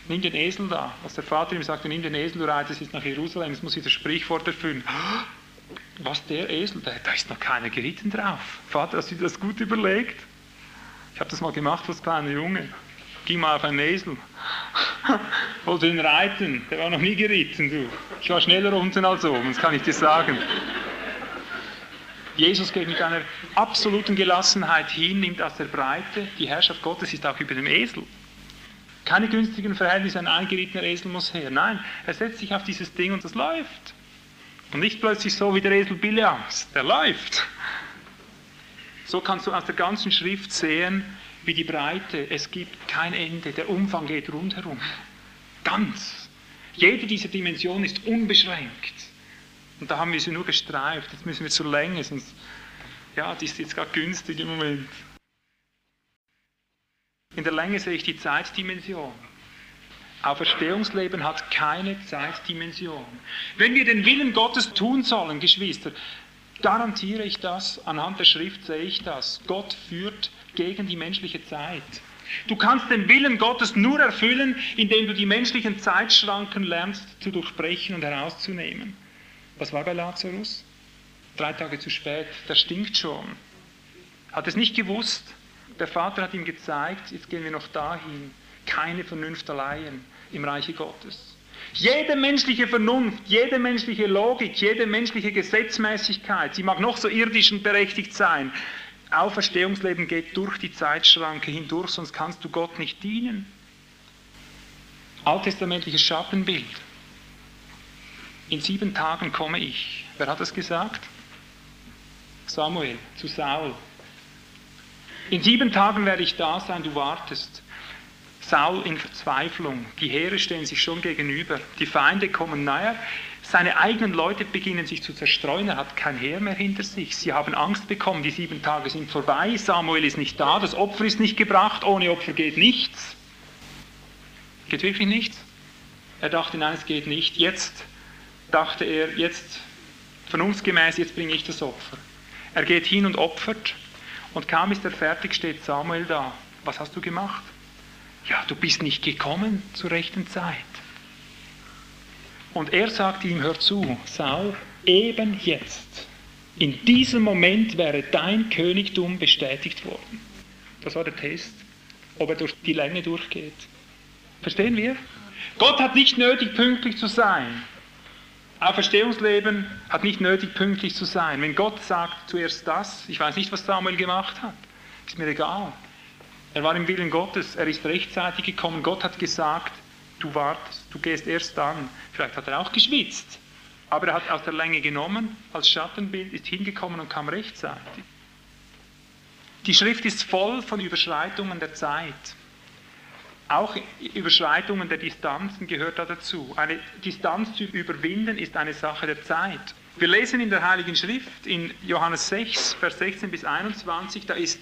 nimm den Esel da, als der Vater ihm sagte, nimm den Esel, du reitest jetzt nach Jerusalem, es muss sich das Sprichwort erfüllen. Was, der Esel, da ist noch keiner geritten drauf. Vater, hast du dir das gut überlegt? Ich habe das mal gemacht als kleiner Junge. Ging mal auf einen Esel. Wollte den reiten. Der war noch nie geritten, du. Ich war schneller unten als oben, das kann ich dir sagen. Jesus geht mit einer absoluten Gelassenheit hin, nimmt aus der Breite. Die Herrschaft Gottes ist auch über dem Esel. Keine günstigen Verhältnisse, ein eingerittener Esel muss her. Nein, er setzt sich auf dieses Ding und das läuft. Und nicht plötzlich so wie der Esel Bileams. Der läuft. So kannst du aus der ganzen Schrift sehen, wie die Breite, es gibt kein Ende, der Umfang geht rundherum. Ganz. Jede dieser Dimensionen ist unbeschränkt. Und da haben wir sie nur gestreift. Jetzt müssen wir zur Länge, sonst, ja, die ist jetzt gerade günstig im Moment. In der Länge sehe ich die Zeitdimension. Auferstehungsleben hat keine Zeitdimension. Wenn wir den Willen Gottes tun sollen, Geschwister, garantiere ich das, anhand der Schrift sehe ich das. Gott führt gegen die menschliche Zeit. Du kannst den Willen Gottes nur erfüllen, indem du die menschlichen Zeitschranken lernst zu durchbrechen und herauszunehmen. Was war bei Lazarus? 3 Tage zu spät, der stinkt schon. Hat es nicht gewusst? Der Vater hat ihm gezeigt, jetzt gehen wir noch dahin. Keine Vernunft allein im Reiche Gottes. Jede menschliche Vernunft, jede menschliche Logik, jede menschliche Gesetzmäßigkeit, sie mag noch so irdisch und berechtigt sein. Auferstehungsleben geht durch die Zeitschranke hindurch, sonst kannst du Gott nicht dienen. Alttestamentliches Schattenbild. In 7 Tagen komme ich. Wer hat das gesagt? Samuel zu Saul. In 7 Tagen werde ich da sein, du wartest. Saul in Verzweiflung, die Heere stehen sich schon gegenüber, die Feinde kommen näher, seine eigenen Leute beginnen sich zu zerstreuen, er hat kein Heer mehr hinter sich, sie haben Angst bekommen, die 7 Tage sind vorbei, Samuel ist nicht da, das Opfer ist nicht gebracht, ohne Opfer geht nichts. Geht wirklich nichts? Er dachte, nein, es geht nicht. Jetzt dachte er, jetzt vernunftsgemäß, jetzt bringe ich das Opfer. Er geht hin und opfert und kaum ist er fertig, steht Samuel da. Was hast du gemacht? Ja, du bist nicht gekommen zur rechten Zeit. Und er sagt ihm, hör zu, Saul, eben jetzt, in diesem Moment wäre dein Königtum bestätigt worden. Das war der Test, ob er durch die Länge durchgeht. Verstehen wir? Gott hat nicht nötig, pünktlich zu sein. Auferstehungsleben hat nicht nötig, pünktlich zu sein. Wenn Gott sagt zuerst das, ich weiß nicht, was Samuel gemacht hat, ist mir egal. Er war im Willen Gottes, er ist rechtzeitig gekommen. Gott hat gesagt, du wartest, du gehst erst dann. Vielleicht hat er auch geschwitzt, aber er hat aus der Länge genommen, als Schattenbild, ist hingekommen und kam rechtzeitig. Die Schrift ist voll von Überschreitungen der Zeit. Auch Überschreitungen der Distanzen gehört da dazu. Eine Distanz zu überwinden ist eine Sache der Zeit. Wir lesen in der Heiligen Schrift, in Johannes 6, Vers 16 bis 21, da ist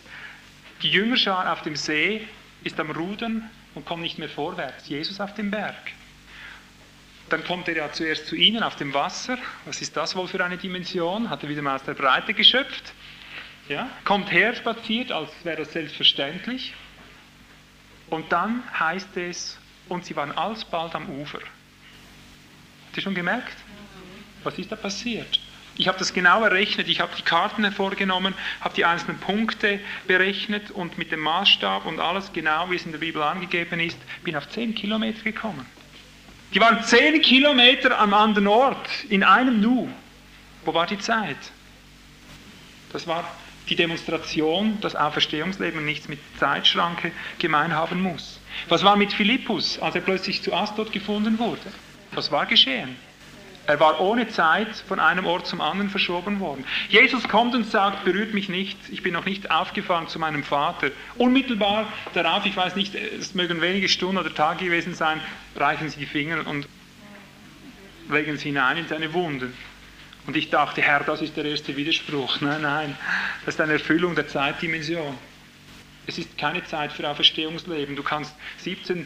die Jüngerschar auf dem See, ist am Rudern und kommt nicht mehr vorwärts. Jesus auf dem Berg. Dann kommt er ja zuerst zu ihnen auf dem Wasser. Was ist das wohl für eine Dimension? Hat er wieder mal aus der Breite geschöpft. Ja? Kommt her spaziert, als wäre das selbstverständlich. Und dann heißt es, und sie waren alsbald am Ufer. Habt ihr schon gemerkt? Was ist da passiert? Ich habe das genau errechnet, ich habe die Karten hervorgenommen, habe die einzelnen Punkte berechnet und mit dem Maßstab und alles genau, wie es in der Bibel angegeben ist, bin auf 10 Kilometer gekommen. Die waren 10 Kilometer am anderen Ort, in einem Nu. Wo war die Zeit? Das war die Demonstration, dass Auferstehungsleben nichts mit Zeitschranke gemein haben muss. Was war mit Philippus, als er plötzlich zu Asdod gefunden wurde? Was war geschehen? Er war ohne Zeit von einem Ort zum anderen verschoben worden. Jesus kommt und sagt, berührt mich nicht, ich bin noch nicht aufgefahren zu meinem Vater. Unmittelbar darauf, ich weiß nicht, es mögen wenige Stunden oder Tage gewesen sein, reichen sie die Finger und legen sie hinein in seine Wunde. Und ich dachte, Herr, das ist der erste Widerspruch. Nein, nein, das ist eine Erfüllung der Zeitdimension. Es ist keine Zeit für Auferstehungsleben. Du kannst 17.000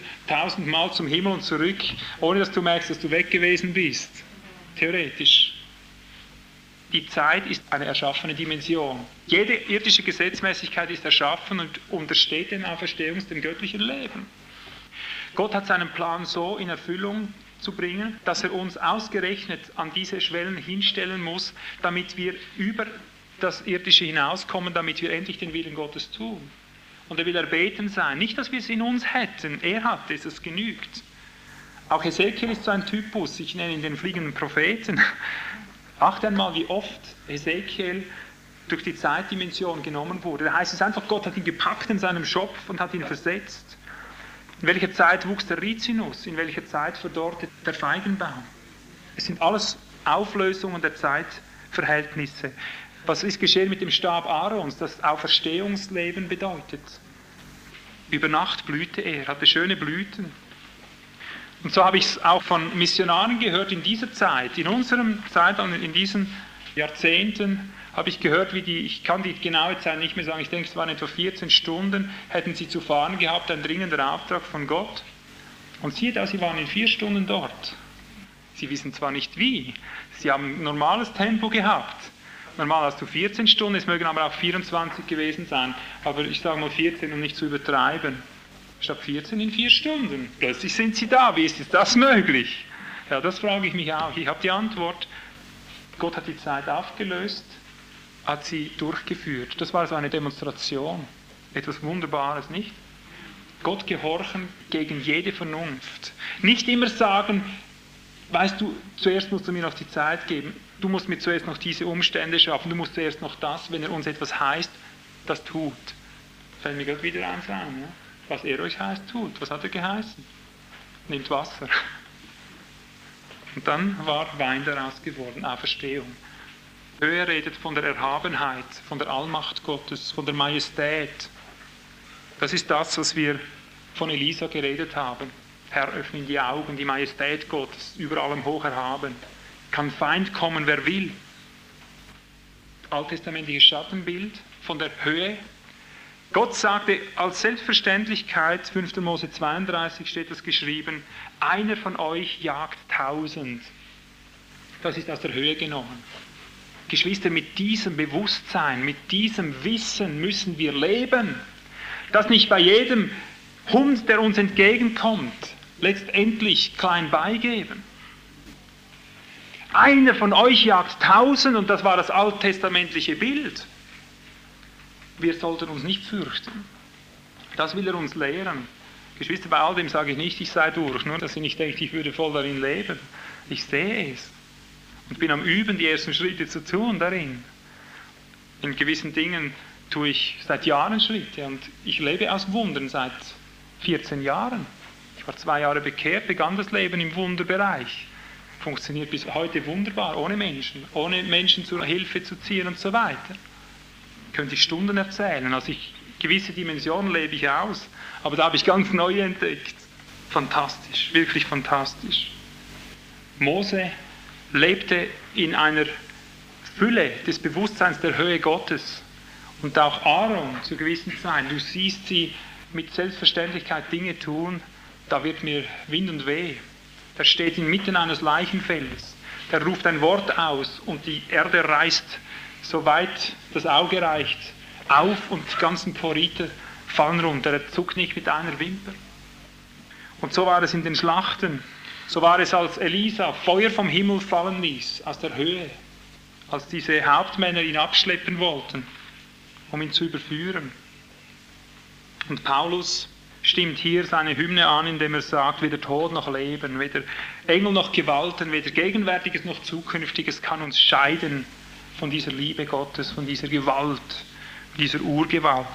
Mal zum Himmel und zurück, ohne dass du merkst, dass du weg gewesen bist. Theoretisch. Die Zeit ist eine erschaffene Dimension. Jede irdische Gesetzmäßigkeit ist erschaffen und untersteht dem Auferstehungs-, dem göttlichen Leben. Gott hat seinen Plan so in Erfüllung zu bringen, dass er uns ausgerechnet an diese Schwellen hinstellen muss, damit wir über das Irdische hinauskommen, damit wir endlich den Willen Gottes tun. Und er will erbeten sein. Nicht, dass wir es in uns hätten. Er hat es, es genügt. Auch Hesekiel ist so ein Typus, ich nenne ihn den fliegenden Propheten. Achte einmal, wie oft Hesekiel durch die Zeitdimension genommen wurde. Da heißt es einfach, Gott hat ihn gepackt in seinem Schopf und hat ihn versetzt. In welcher Zeit wuchs der Rizinus? In welcher Zeit verdorrte der Feigenbaum? Es sind alles Auflösungen der Zeitverhältnisse. Was ist geschehen mit dem Stab Aarons, das Auferstehungsleben bedeutet? Über Nacht blühte er, hatte schöne Blüten. Und so habe ich es auch von Missionaren gehört in dieser Zeit, in unserem Zeitalter, in diesen Jahrzehnten, habe ich gehört, wie ich kann die genaue Zeit nicht mehr sagen, ich denke, es waren etwa 14 Stunden, hätten sie zu fahren gehabt, ein dringender Auftrag von Gott. Und siehe da, sie waren in 4 Stunden dort. Sie wissen zwar nicht wie, sie haben ein normales Tempo gehabt. Normal hast du 14 Stunden, es mögen aber auch 24 gewesen sein, aber ich sage mal 14, um nicht zu übertreiben. Statt 14 in 4 Stunden. Plötzlich sind sie da. Wie ist das möglich? Ja, das frage ich mich auch. Ich habe die Antwort. Gott hat die Zeit aufgelöst, hat sie durchgeführt. Das war so eine Demonstration. Etwas Wunderbares, nicht? Gott gehorchen gegen jede Vernunft. Nicht immer sagen, weißt du, zuerst musst du mir noch die Zeit geben. Du musst mir zuerst noch diese Umstände schaffen. Du musst zuerst noch das, wenn er uns etwas heißt, das tut. Fällt mir gerade wieder eins ein, ne? Was er euch heißt, tut. Was hat er geheißen? Nehmt Wasser. Und dann war Wein daraus geworden, Auferstehung. Höhe redet von der Erhabenheit, von der Allmacht Gottes, von der Majestät. Das ist das, was wir von Elisa geredet haben. Herr, öffne die Augen, die Majestät Gottes, über allem hoch erhaben. Kann Feind kommen, wer will. Alttestamentliches Schattenbild von der Höhe. Gott sagte, als Selbstverständlichkeit, 5. Mose 32 steht das geschrieben, einer von euch jagt 1000. Das ist aus der Höhe genommen. Geschwister, mit diesem Bewusstsein, mit diesem Wissen müssen wir leben. Dass nicht bei jedem Hund, der uns entgegenkommt, letztendlich klein beigeben. Einer von euch jagt 1000 und das war das alttestamentliche Bild. Wir sollten uns nicht fürchten. Das will er uns lehren. Geschwister, bei all dem sage ich nicht, ich sei durch. Nur, dass ihr nicht denkt, ich würde voll darin leben. Ich sehe es. Und bin am Üben, die ersten Schritte zu tun darin. In gewissen Dingen tue ich seit Jahren Schritte. Und ich lebe aus Wundern seit 14 Jahren. Ich war 2 Jahre bekehrt, begann das Leben im Wunderbereich. Funktioniert bis heute wunderbar, ohne Menschen zur Hilfe zu ziehen und so weiter. Könnte ich Stunden erzählen, also gewisse Dimensionen lebe ich aus, aber da habe ich ganz neu entdeckt. Fantastisch, wirklich fantastisch. Mose lebte in einer Fülle des Bewusstseins der Höhe Gottes und auch Aaron zu gewissen Zeiten. Du siehst sie mit Selbstverständlichkeit Dinge tun, da wird mir Wind und Weh. Der steht inmitten eines Leichenfeldes, der ruft ein Wort aus und die Erde reißt soweit das Auge reicht, auf und die ganzen Porite fallen runter. Er zuckt nicht mit einer Wimper. Und so war es in den Schlachten. So war es, als Elisa Feuer vom Himmel fallen ließ, aus der Höhe, als diese Hauptmänner ihn abschleppen wollten, um ihn zu überführen. Und Paulus stimmt hier seine Hymne an, indem er sagt, weder Tod noch Leben, weder Engel noch Gewalten, weder Gegenwärtiges noch Zukünftiges kann uns scheiden von dieser Liebe Gottes, von dieser Gewalt, dieser Urgewalt.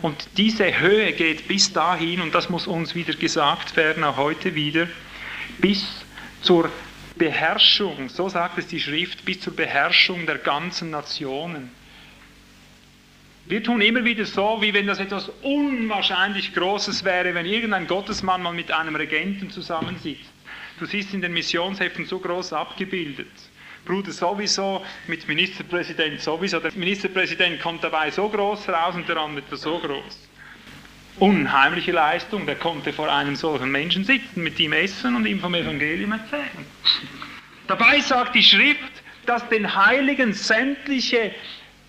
Und diese Höhe geht bis dahin, und das muss uns wieder gesagt werden, auch heute wieder, bis zur Beherrschung, so sagt es die Schrift, bis zur Beherrschung der ganzen Nationen. Wir tun immer wieder so, wie wenn das etwas unwahrscheinlich Großes wäre, wenn irgendein Gottesmann mal mit einem Regenten zusammensitzt. Du siehst in den Missionsheften so groß abgebildet. Bruder sowieso mit Ministerpräsident sowieso. Der Ministerpräsident kommt dabei so groß raus und der andere so groß. Unheimliche Leistung, der konnte vor einem solchen Menschen sitzen, mit ihm essen und ihm vom Evangelium erzählen. Dabei sagt die Schrift, dass den Heiligen sämtliche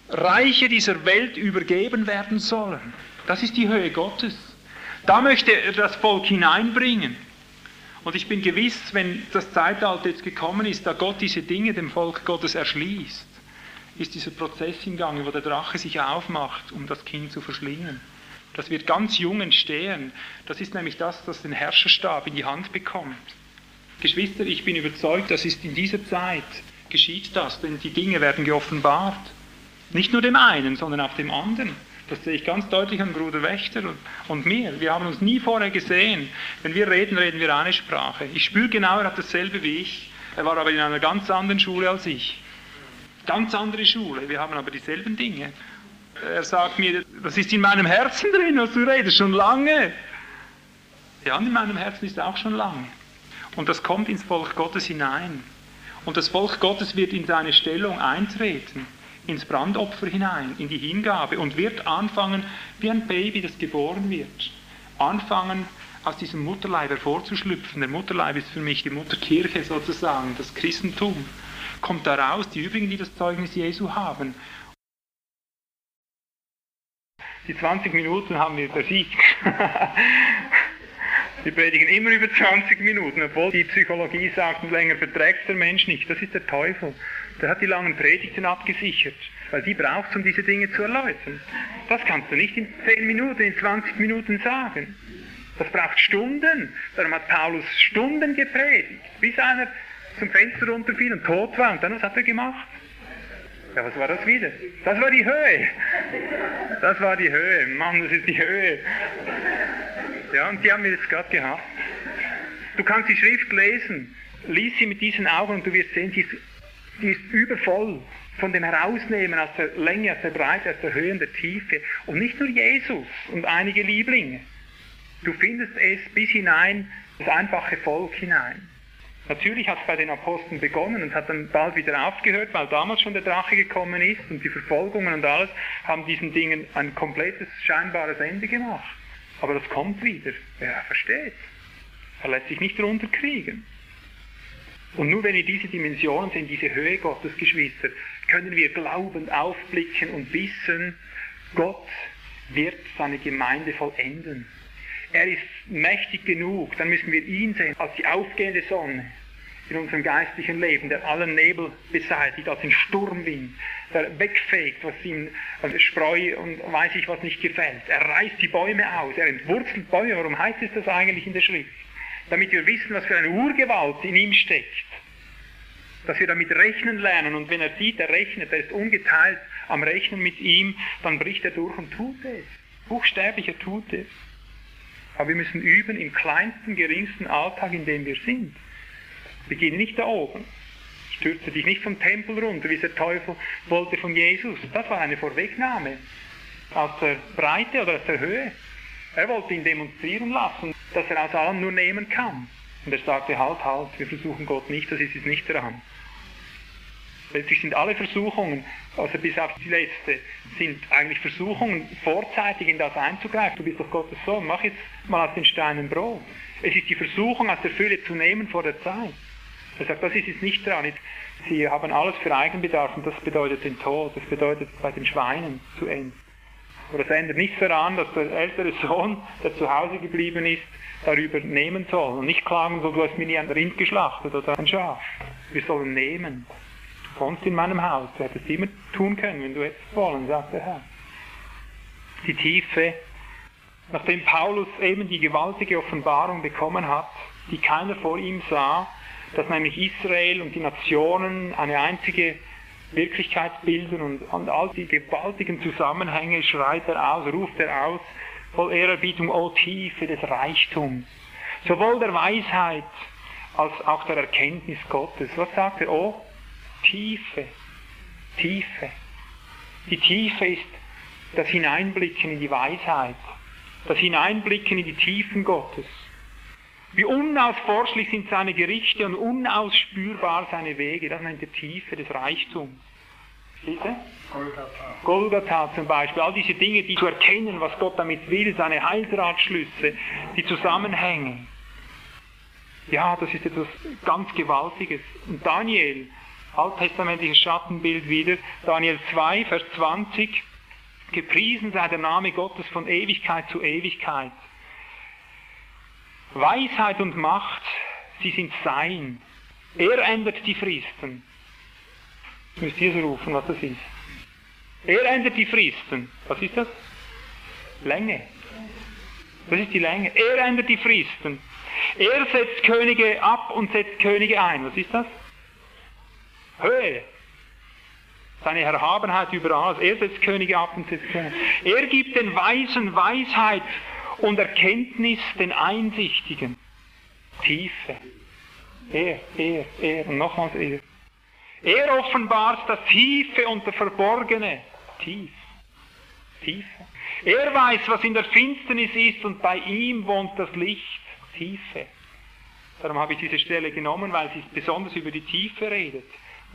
Reiche dieser Welt übergeben werden sollen. Das ist die Höhe Gottes. Da möchte er das Volk hineinbringen. Und ich bin gewiss, wenn das Zeitalter jetzt gekommen ist, da Gott diese Dinge dem Volk Gottes erschließt, ist dieser Prozess im Gange, wo der Drache sich aufmacht, um das Kind zu verschlingen. Das wird ganz jung entstehen. Das ist nämlich das, das den Herrscherstab in die Hand bekommt. Geschwister, ich bin überzeugt, das ist in dieser Zeit, geschieht das, denn die Dinge werden geoffenbart. Nicht nur dem einen, sondern auch dem anderen. Das sehe ich ganz deutlich an Bruder Wächter und mir. Wir haben uns nie vorher gesehen. Wenn wir reden, reden wir eine Sprache. Ich spüre genau, er hat dasselbe wie ich. Er war aber in einer ganz anderen Schule als ich. Ganz andere Schule. Wir haben aber dieselben Dinge. Er sagt mir, das ist in meinem Herzen drin, was du redest, schon lange. Ja, in meinem Herzen ist auch schon lange. Und das kommt ins Volk Gottes hinein. Und das Volk Gottes wird in seine Stellung eintreten, ins Brandopfer hinein, in die Hingabe, und wird anfangen, wie ein Baby, das geboren wird, anfangen, aus diesem Mutterleib hervorzuschlüpfen. Der Mutterleib ist für mich die Mutterkirche sozusagen, das Christentum. Kommt daraus, die übrigen, die das Zeugnis Jesu haben. Die 20 Minuten haben wir besiegt. Wir predigen immer über 20 Minuten, obwohl die Psychologie sagt, länger verträgt der Mensch nicht. Das ist der Teufel. Der hat die langen Predigten abgesichert, weil die braucht es, um diese Dinge zu erläutern. Das kannst du nicht in 10 Minuten, in 20 Minuten sagen. Das braucht Stunden. Darum hat Paulus Stunden gepredigt, bis einer zum Fenster runterfiel und tot war. Und dann, was hat er gemacht? Ja, was war das wieder? Das war die Höhe. Das war die Höhe. Mann, das ist die Höhe. Ja, und die haben wir jetzt gerade gehabt. Du kannst die Schrift lesen. Lies sie mit diesen Augen und du wirst sehen, die ist übervoll von dem Herausnehmen aus der Länge, aus der Breite, aus der Höhe und der Tiefe. Und nicht nur Jesus und einige Lieblinge. Du findest es bis hinein, das einfache Volk hinein. Natürlich hat es bei den Aposteln begonnen und hat dann bald wieder aufgehört, weil damals schon der Drache gekommen ist und die Verfolgungen und alles haben diesen Dingen ein komplettes, scheinbares Ende gemacht. Aber das kommt wieder. Ja, versteht. Er lässt sich nicht runterkriegen. Und nur wenn wir diese Dimensionen sehen, diese Höhe Gottes, Geschwister, können wir glaubend aufblicken und wissen, Gott wird seine Gemeinde vollenden. Er ist mächtig genug, dann müssen wir ihn sehen als die aufgehende Sonne in unserem geistlichen Leben, der allen Nebel beseitigt, als den Sturmwind, der wegfegt, was ihm also Spreu und weiß ich was nicht gefällt. Er reißt die Bäume aus, er entwurzelt Bäume. Warum heißt es das eigentlich in der Schrift? Damit wir wissen, was für eine Urgewalt in ihm steckt. Dass wir damit rechnen lernen. Und wenn er sieht, er rechnet, er ist ungeteilt am Rechnen mit ihm, dann bricht er durch und tut es. Buchstäblich, er tut es. Aber wir müssen üben im kleinsten, geringsten Alltag, in dem wir sind. Beginne nicht da oben. Stürze dich nicht vom Tempel runter, wie der Teufel wollte von Jesus. Das war eine Vorwegnahme. Aus der Breite oder aus der Höhe. Er wollte ihn demonstrieren lassen, dass er aus allem nur nehmen kann. Und er sagte, halt, wir versuchen Gott nicht, das ist es nicht dran. Letztlich sind alle Versuchungen, also bis auf die letzte, sind eigentlich Versuchungen, vorzeitig in das einzugreifen. Du bist doch Gottes Sohn, mach jetzt mal aus den Steinen Brot. Es ist die Versuchung, aus der Fülle zu nehmen vor der Zeit. Er sagt, das ist es nicht dran. Jetzt Sie haben alles für Eigenbedarf und das bedeutet den Tod, das bedeutet bei den Schweinen zu enden. Aber es ändert nichts daran, dass der ältere Sohn, der zu Hause geblieben ist, darüber nehmen soll. Und nicht klagen soll, du hast mir nie ein Rind geschlachtet oder ein Schaf. Wir sollen nehmen. Sonst in meinem Haus. Du hättest immer tun können, wenn du hättest wollen, sagt der Herr. Die Tiefe, nachdem Paulus eben die gewaltige Offenbarung bekommen hat, die keiner vor ihm sah, dass nämlich Israel und die Nationen eine einzige Wirklichkeit bilden und all die gewaltigen Zusammenhänge schreit er aus, ruft er aus, voll Ehrerbietung, o Tiefe des Reichtums, sowohl der Weisheit als auch der Erkenntnis Gottes. Was sagt er? O Tiefe, Tiefe. Die Tiefe ist das Hineinblicken in die Weisheit, das Hineinblicken in die Tiefen Gottes. Wie unausforschlich sind seine Gerichte und unausspürbar seine Wege. Das nennt er Tiefe des Reichtums. Bitte? Golgatha. Golgatha zum Beispiel. All diese Dinge, die zu erkennen, was Gott damit will, seine Heilsratschlüsse, die Zusammenhänge. Ja, das ist etwas ganz Gewaltiges. Und Daniel, alttestamentliches Schattenbild wieder, Daniel 2, Vers 20. Gepriesen sei der Name Gottes von Ewigkeit zu Ewigkeit. Weisheit und Macht, sie sind sein. Er ändert die Fristen. Jetzt müsst ihr so rufen, was das ist. Er ändert die Fristen. Was ist das? Länge. Das ist die Länge. Er ändert die Fristen. Er setzt Könige ab und setzt Könige ein. Was ist das? Höhe. Seine Erhabenheit über alles. Er setzt Könige ab und setzt Könige ein. Er gibt den Weisen Weisheit und Erkenntnis den Einsichtigen. Tiefe. Er. Und nochmals er. Er offenbart das Tiefe und das Verborgene. Tiefe. Er weiß, was in der Finsternis ist und bei ihm wohnt das Licht. Tiefe. Darum habe ich diese Stelle genommen, weil sie besonders über die Tiefe redet.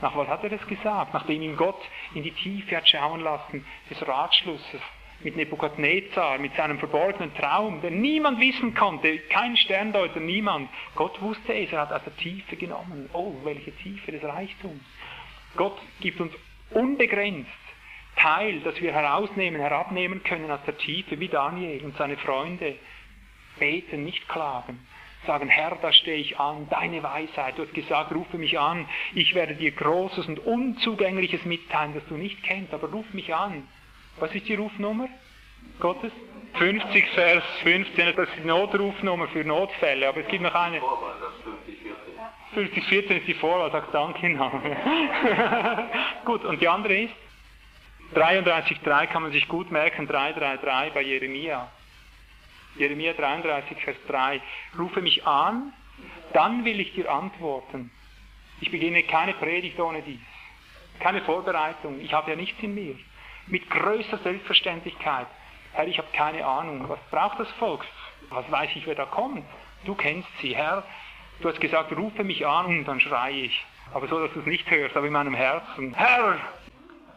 Nach was hat er das gesagt? Nachdem ihn Gott in die Tiefe hat schauen lassen, des Ratschlusses. Mit Nebukadnezar, mit seinem verborgenen Traum, den niemand wissen konnte, kein Sterndeuter, niemand. Gott wusste es, er hat aus der Tiefe genommen. Oh, welche Tiefe des Reichtums. Gott gibt uns unbegrenzt Teil, das wir herabnehmen können aus der Tiefe, wie Daniel und seine Freunde. Beten, nicht klagen. Sagen, Herr, da stehe ich an, deine Weisheit. Du hast gesagt, rufe mich an, ich werde dir Großes und Unzugängliches mitteilen, das du nicht kennst, aber ruf mich an. Was ist die Rufnummer Gottes? 50 Vers 15, das ist die Notrufnummer für Notfälle, aber es gibt noch eine. 5014 ist die Vorwahl, sagt danke. Gut, und die andere ist? 33,3 kann man sich gut merken, 333 bei Jeremia. Jeremia 33, Vers 3. Rufe mich an, dann will ich dir antworten. Ich beginne keine Predigt ohne dies. Keine Vorbereitung, ich habe ja nichts in mir. Mit größter Selbstverständlichkeit. Herr, ich habe keine Ahnung. Was braucht das Volk? Was weiß ich, wer da kommt? Du kennst sie. Herr, du hast gesagt, rufe mich an und dann schreie ich. Aber so, dass du es nicht hörst, aber in meinem Herzen. Herr,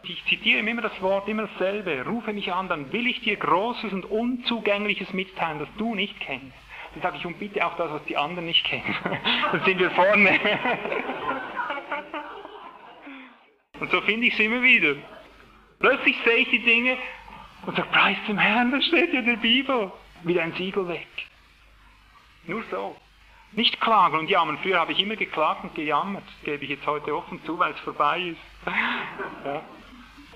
ich zitiere immer das Wort, immer dasselbe. Rufe mich an, dann will ich dir Großes und Unzugängliches mitteilen, das du nicht kennst. Dann sage ich, und bitte auch das, was die anderen nicht kennen. Dann sind wir vorne. Und so finde ich es immer wieder. Plötzlich sehe ich die Dinge und sage, preis dem Herrn, das steht ja in der Bibel. Wieder ein Siegel weg. Nur so. Nicht klagen und jammern. Früher habe ich immer geklagt und gejammert. Das gebe ich jetzt heute offen zu, weil es vorbei ist. Ja.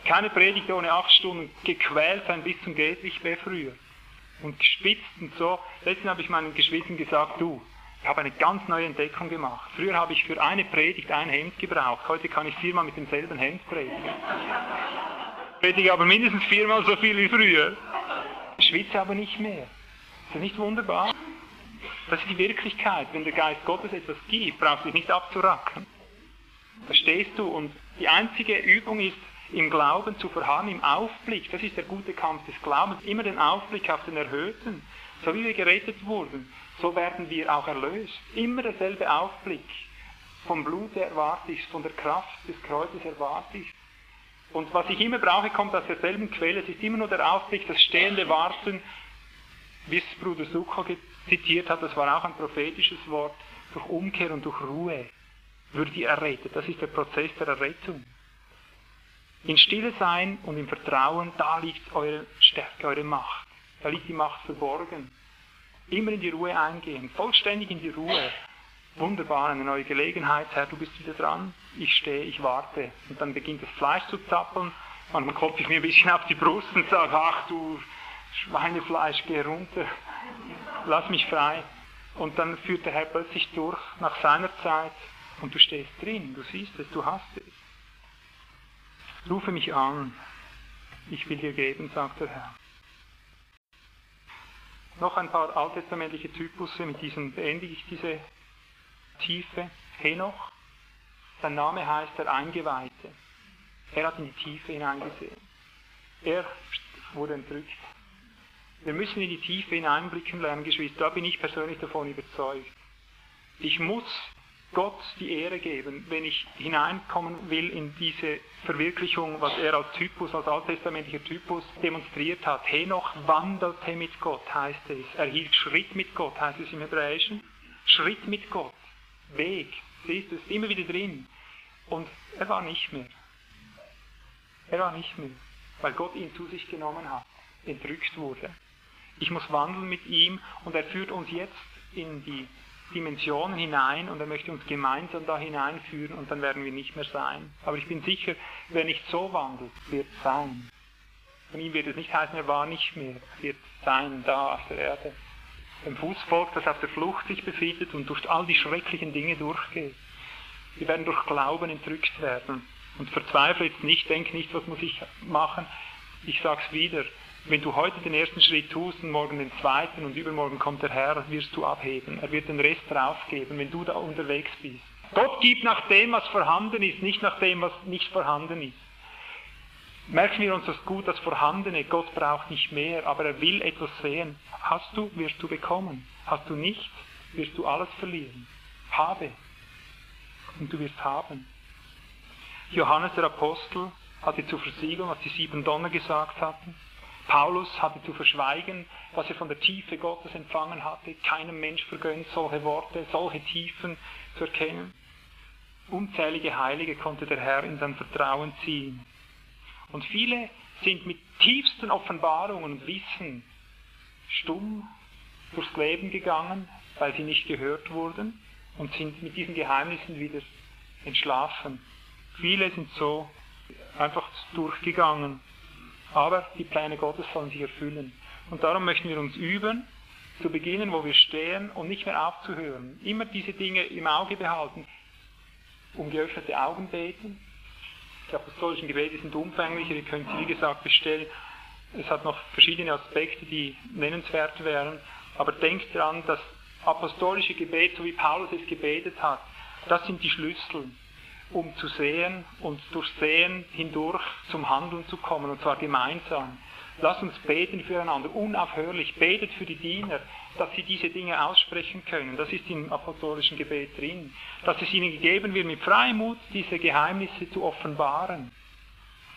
Keine Predigt ohne 8 Stunden. Gequält sein bis zum Geht nicht mehr früher. Und gespitzt und so. Letztens habe ich meinen Geschwistern gesagt, du, ich habe eine ganz neue Entdeckung gemacht. Früher habe ich für eine Predigt ein Hemd gebraucht. Heute kann ich 4-mal mit demselben Hemd predigen. Predige aber mindestens 4-mal so viel wie früher. Ich schwitze aber nicht mehr. Ist das nicht wunderbar? Das ist die Wirklichkeit. Wenn der Geist Gottes etwas gibt, brauchst du dich nicht abzuracken. Da stehst du und die einzige Übung ist, im Glauben zu verharren, im Aufblick. Das ist der gute Kampf des Glaubens. Immer den Aufblick auf den Erhöhten. So wie wir gerettet wurden, so werden wir auch erlöst. Immer derselbe Aufblick. Vom Blut erwarte ich, von der Kraft des Kreuzes erwarte ich. Und was ich immer brauche, kommt aus derselben Quelle. Es ist immer nur der Aufblick, das stehende Warten, wie es Bruder Succo zitiert hat, das war auch ein prophetisches Wort, durch Umkehr und durch Ruhe. würde ich errettet. Das ist der Prozess der Errettung. In Stille sein und im Vertrauen, da liegt eure Stärke, eure Macht. Da liegt die Macht verborgen. Immer in die Ruhe eingehen, vollständig in die Ruhe. Wunderbar, eine neue Gelegenheit, Herr, du bist wieder dran, ich stehe, ich warte. Und dann beginnt das Fleisch zu zappeln, manchmal klopfe ich mir ein bisschen auf die Brust und sage, ach du Schweinefleisch, geh runter, lass mich frei. Und dann führt der Herr plötzlich durch nach seiner Zeit und du stehst drin, du siehst es, du hast es. Rufe mich an, ich will dir geben, sagt der Herr. Noch ein paar alttestamentliche Typusse, mit diesen beendige ich diese Tiefe. Henoch, sein Name heißt der Eingeweihte. Er hat in die Tiefe hineingesehen. Er wurde entrückt. Wir müssen in die Tiefe hineinblicken lernen, Geschwister. Da bin ich persönlich davon überzeugt. Ich muss Gott die Ehre geben, wenn ich hineinkommen will in diese Verwirklichung, was er als Typus, als alttestamentlicher Typus demonstriert hat. Henoch wandelte mit Gott, heißt es. Er hielt Schritt mit Gott, heißt es im Hebräischen. Schritt mit Gott. Weg. Siehst du, es ist immer wieder drin. Und er war nicht mehr. Er war nicht mehr, weil Gott ihn zu sich genommen hat, entrückt wurde. Ich muss wandeln mit ihm und er führt uns jetzt in die Dimensionen hinein und er möchte uns gemeinsam da hineinführen und dann werden wir nicht mehr sein. Aber ich bin sicher, wer nicht so wandelt, wird sein. Von ihm wird es nicht heißen, er war nicht mehr, wird sein da auf der Erde. Ein Fußvolk, das auf der Flucht sich befindet und durch all die schrecklichen Dinge durchgeht. Wir werden durch Glauben entrückt werden. Und verzweifle jetzt nicht, denk nicht, was muss ich machen. Ich sag's wieder, wenn du heute den ersten Schritt tust und morgen den zweiten und übermorgen kommt der Herr, wirst du abheben. Er wird den Rest draufgeben, wenn du da unterwegs bist. Gott gibt nach dem, was vorhanden ist, nicht nach dem, was nicht vorhanden ist. Merken wir uns das gut, das Vorhandene. Gott braucht nicht mehr, aber er will etwas sehen. Hast du, wirst du bekommen. Hast du nicht, wirst du alles verlieren. Habe. Und du wirst haben. Johannes der Apostel hatte zu versiegeln, was die 7 Donner gesagt hatten. Paulus hatte zu verschweigen, was er von der Tiefe Gottes empfangen hatte. Keinem Mensch vergönnt, solche Worte, solche Tiefen zu erkennen. Unzählige Heilige konnte der Herr in sein Vertrauen ziehen. Und viele sind mit tiefsten Offenbarungen und Wissen stumm durchs Leben gegangen, weil sie nicht gehört wurden und sind mit diesen Geheimnissen wieder entschlafen. Viele sind so einfach durchgegangen. Aber die Pläne Gottes sollen sich erfüllen. Und darum möchten wir uns üben, zu beginnen, wo wir stehen und nicht mehr aufzuhören. Immer diese Dinge im Auge behalten. Um geöffnete Augen beten. Die apostolischen Gebete sind umfänglicher, ihr könnt sie wie gesagt bestellen. Es hat noch verschiedene Aspekte, die nennenswert wären. Aber denkt daran, das apostolische Gebet, so wie Paulus es gebetet hat, das sind die Schlüssel, um zu sehen und durch Sehen hindurch zum Handeln zu kommen, und zwar gemeinsam. Lasst uns beten füreinander, unaufhörlich. Betet für die Diener, dass sie diese Dinge aussprechen können. Das ist im apostolischen Gebet drin. Dass es ihnen gegeben wird, mit Freimut diese Geheimnisse zu offenbaren.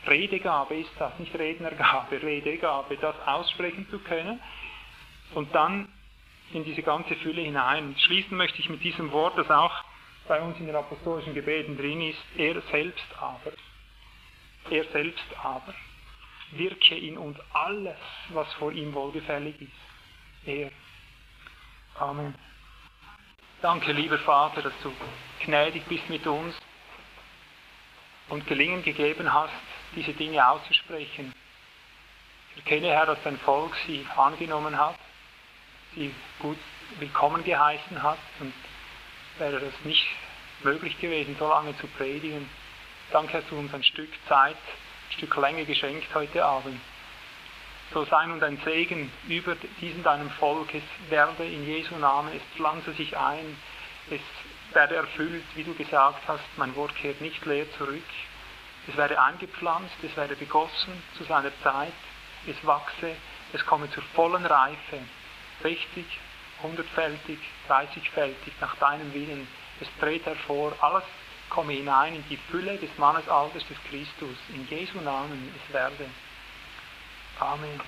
Redegabe ist das, nicht Rednergabe, Redegabe, das aussprechen zu können. Und dann in diese ganze Fülle hinein. Schließen möchte ich mit diesem Wort, das auch bei uns in den apostolischen Gebeten drin ist, er selbst aber, wirke in uns alles, was vor ihm wohlgefällig ist. Er. Amen. Danke, lieber Vater, dass du gnädig bist mit uns und Gelingen gegeben hast, diese Dinge auszusprechen. Ich erkenne, Herr, dass dein Volk sie angenommen hat, sie gut willkommen geheißen hat und wäre das nicht möglich gewesen, so lange zu predigen. Danke, dass du uns ein Stück Zeit, ein Stück Länge geschenkt heute Abend. So sei nun dein Segen über diesen deinem Volk. Es werde in Jesu Namen, es pflanze sich ein, es werde erfüllt, wie du gesagt hast, mein Wort kehrt nicht leer zurück. Es werde eingepflanzt, es werde begossen zu seiner Zeit, es wachse, es komme zur vollen Reife, 60-, 100-fältig, 30-fältig, nach deinem Willen. Es tritt hervor, alles komme hinein in die Fülle des Mannesalters des Christus. In Jesu Namen es werde. Amen.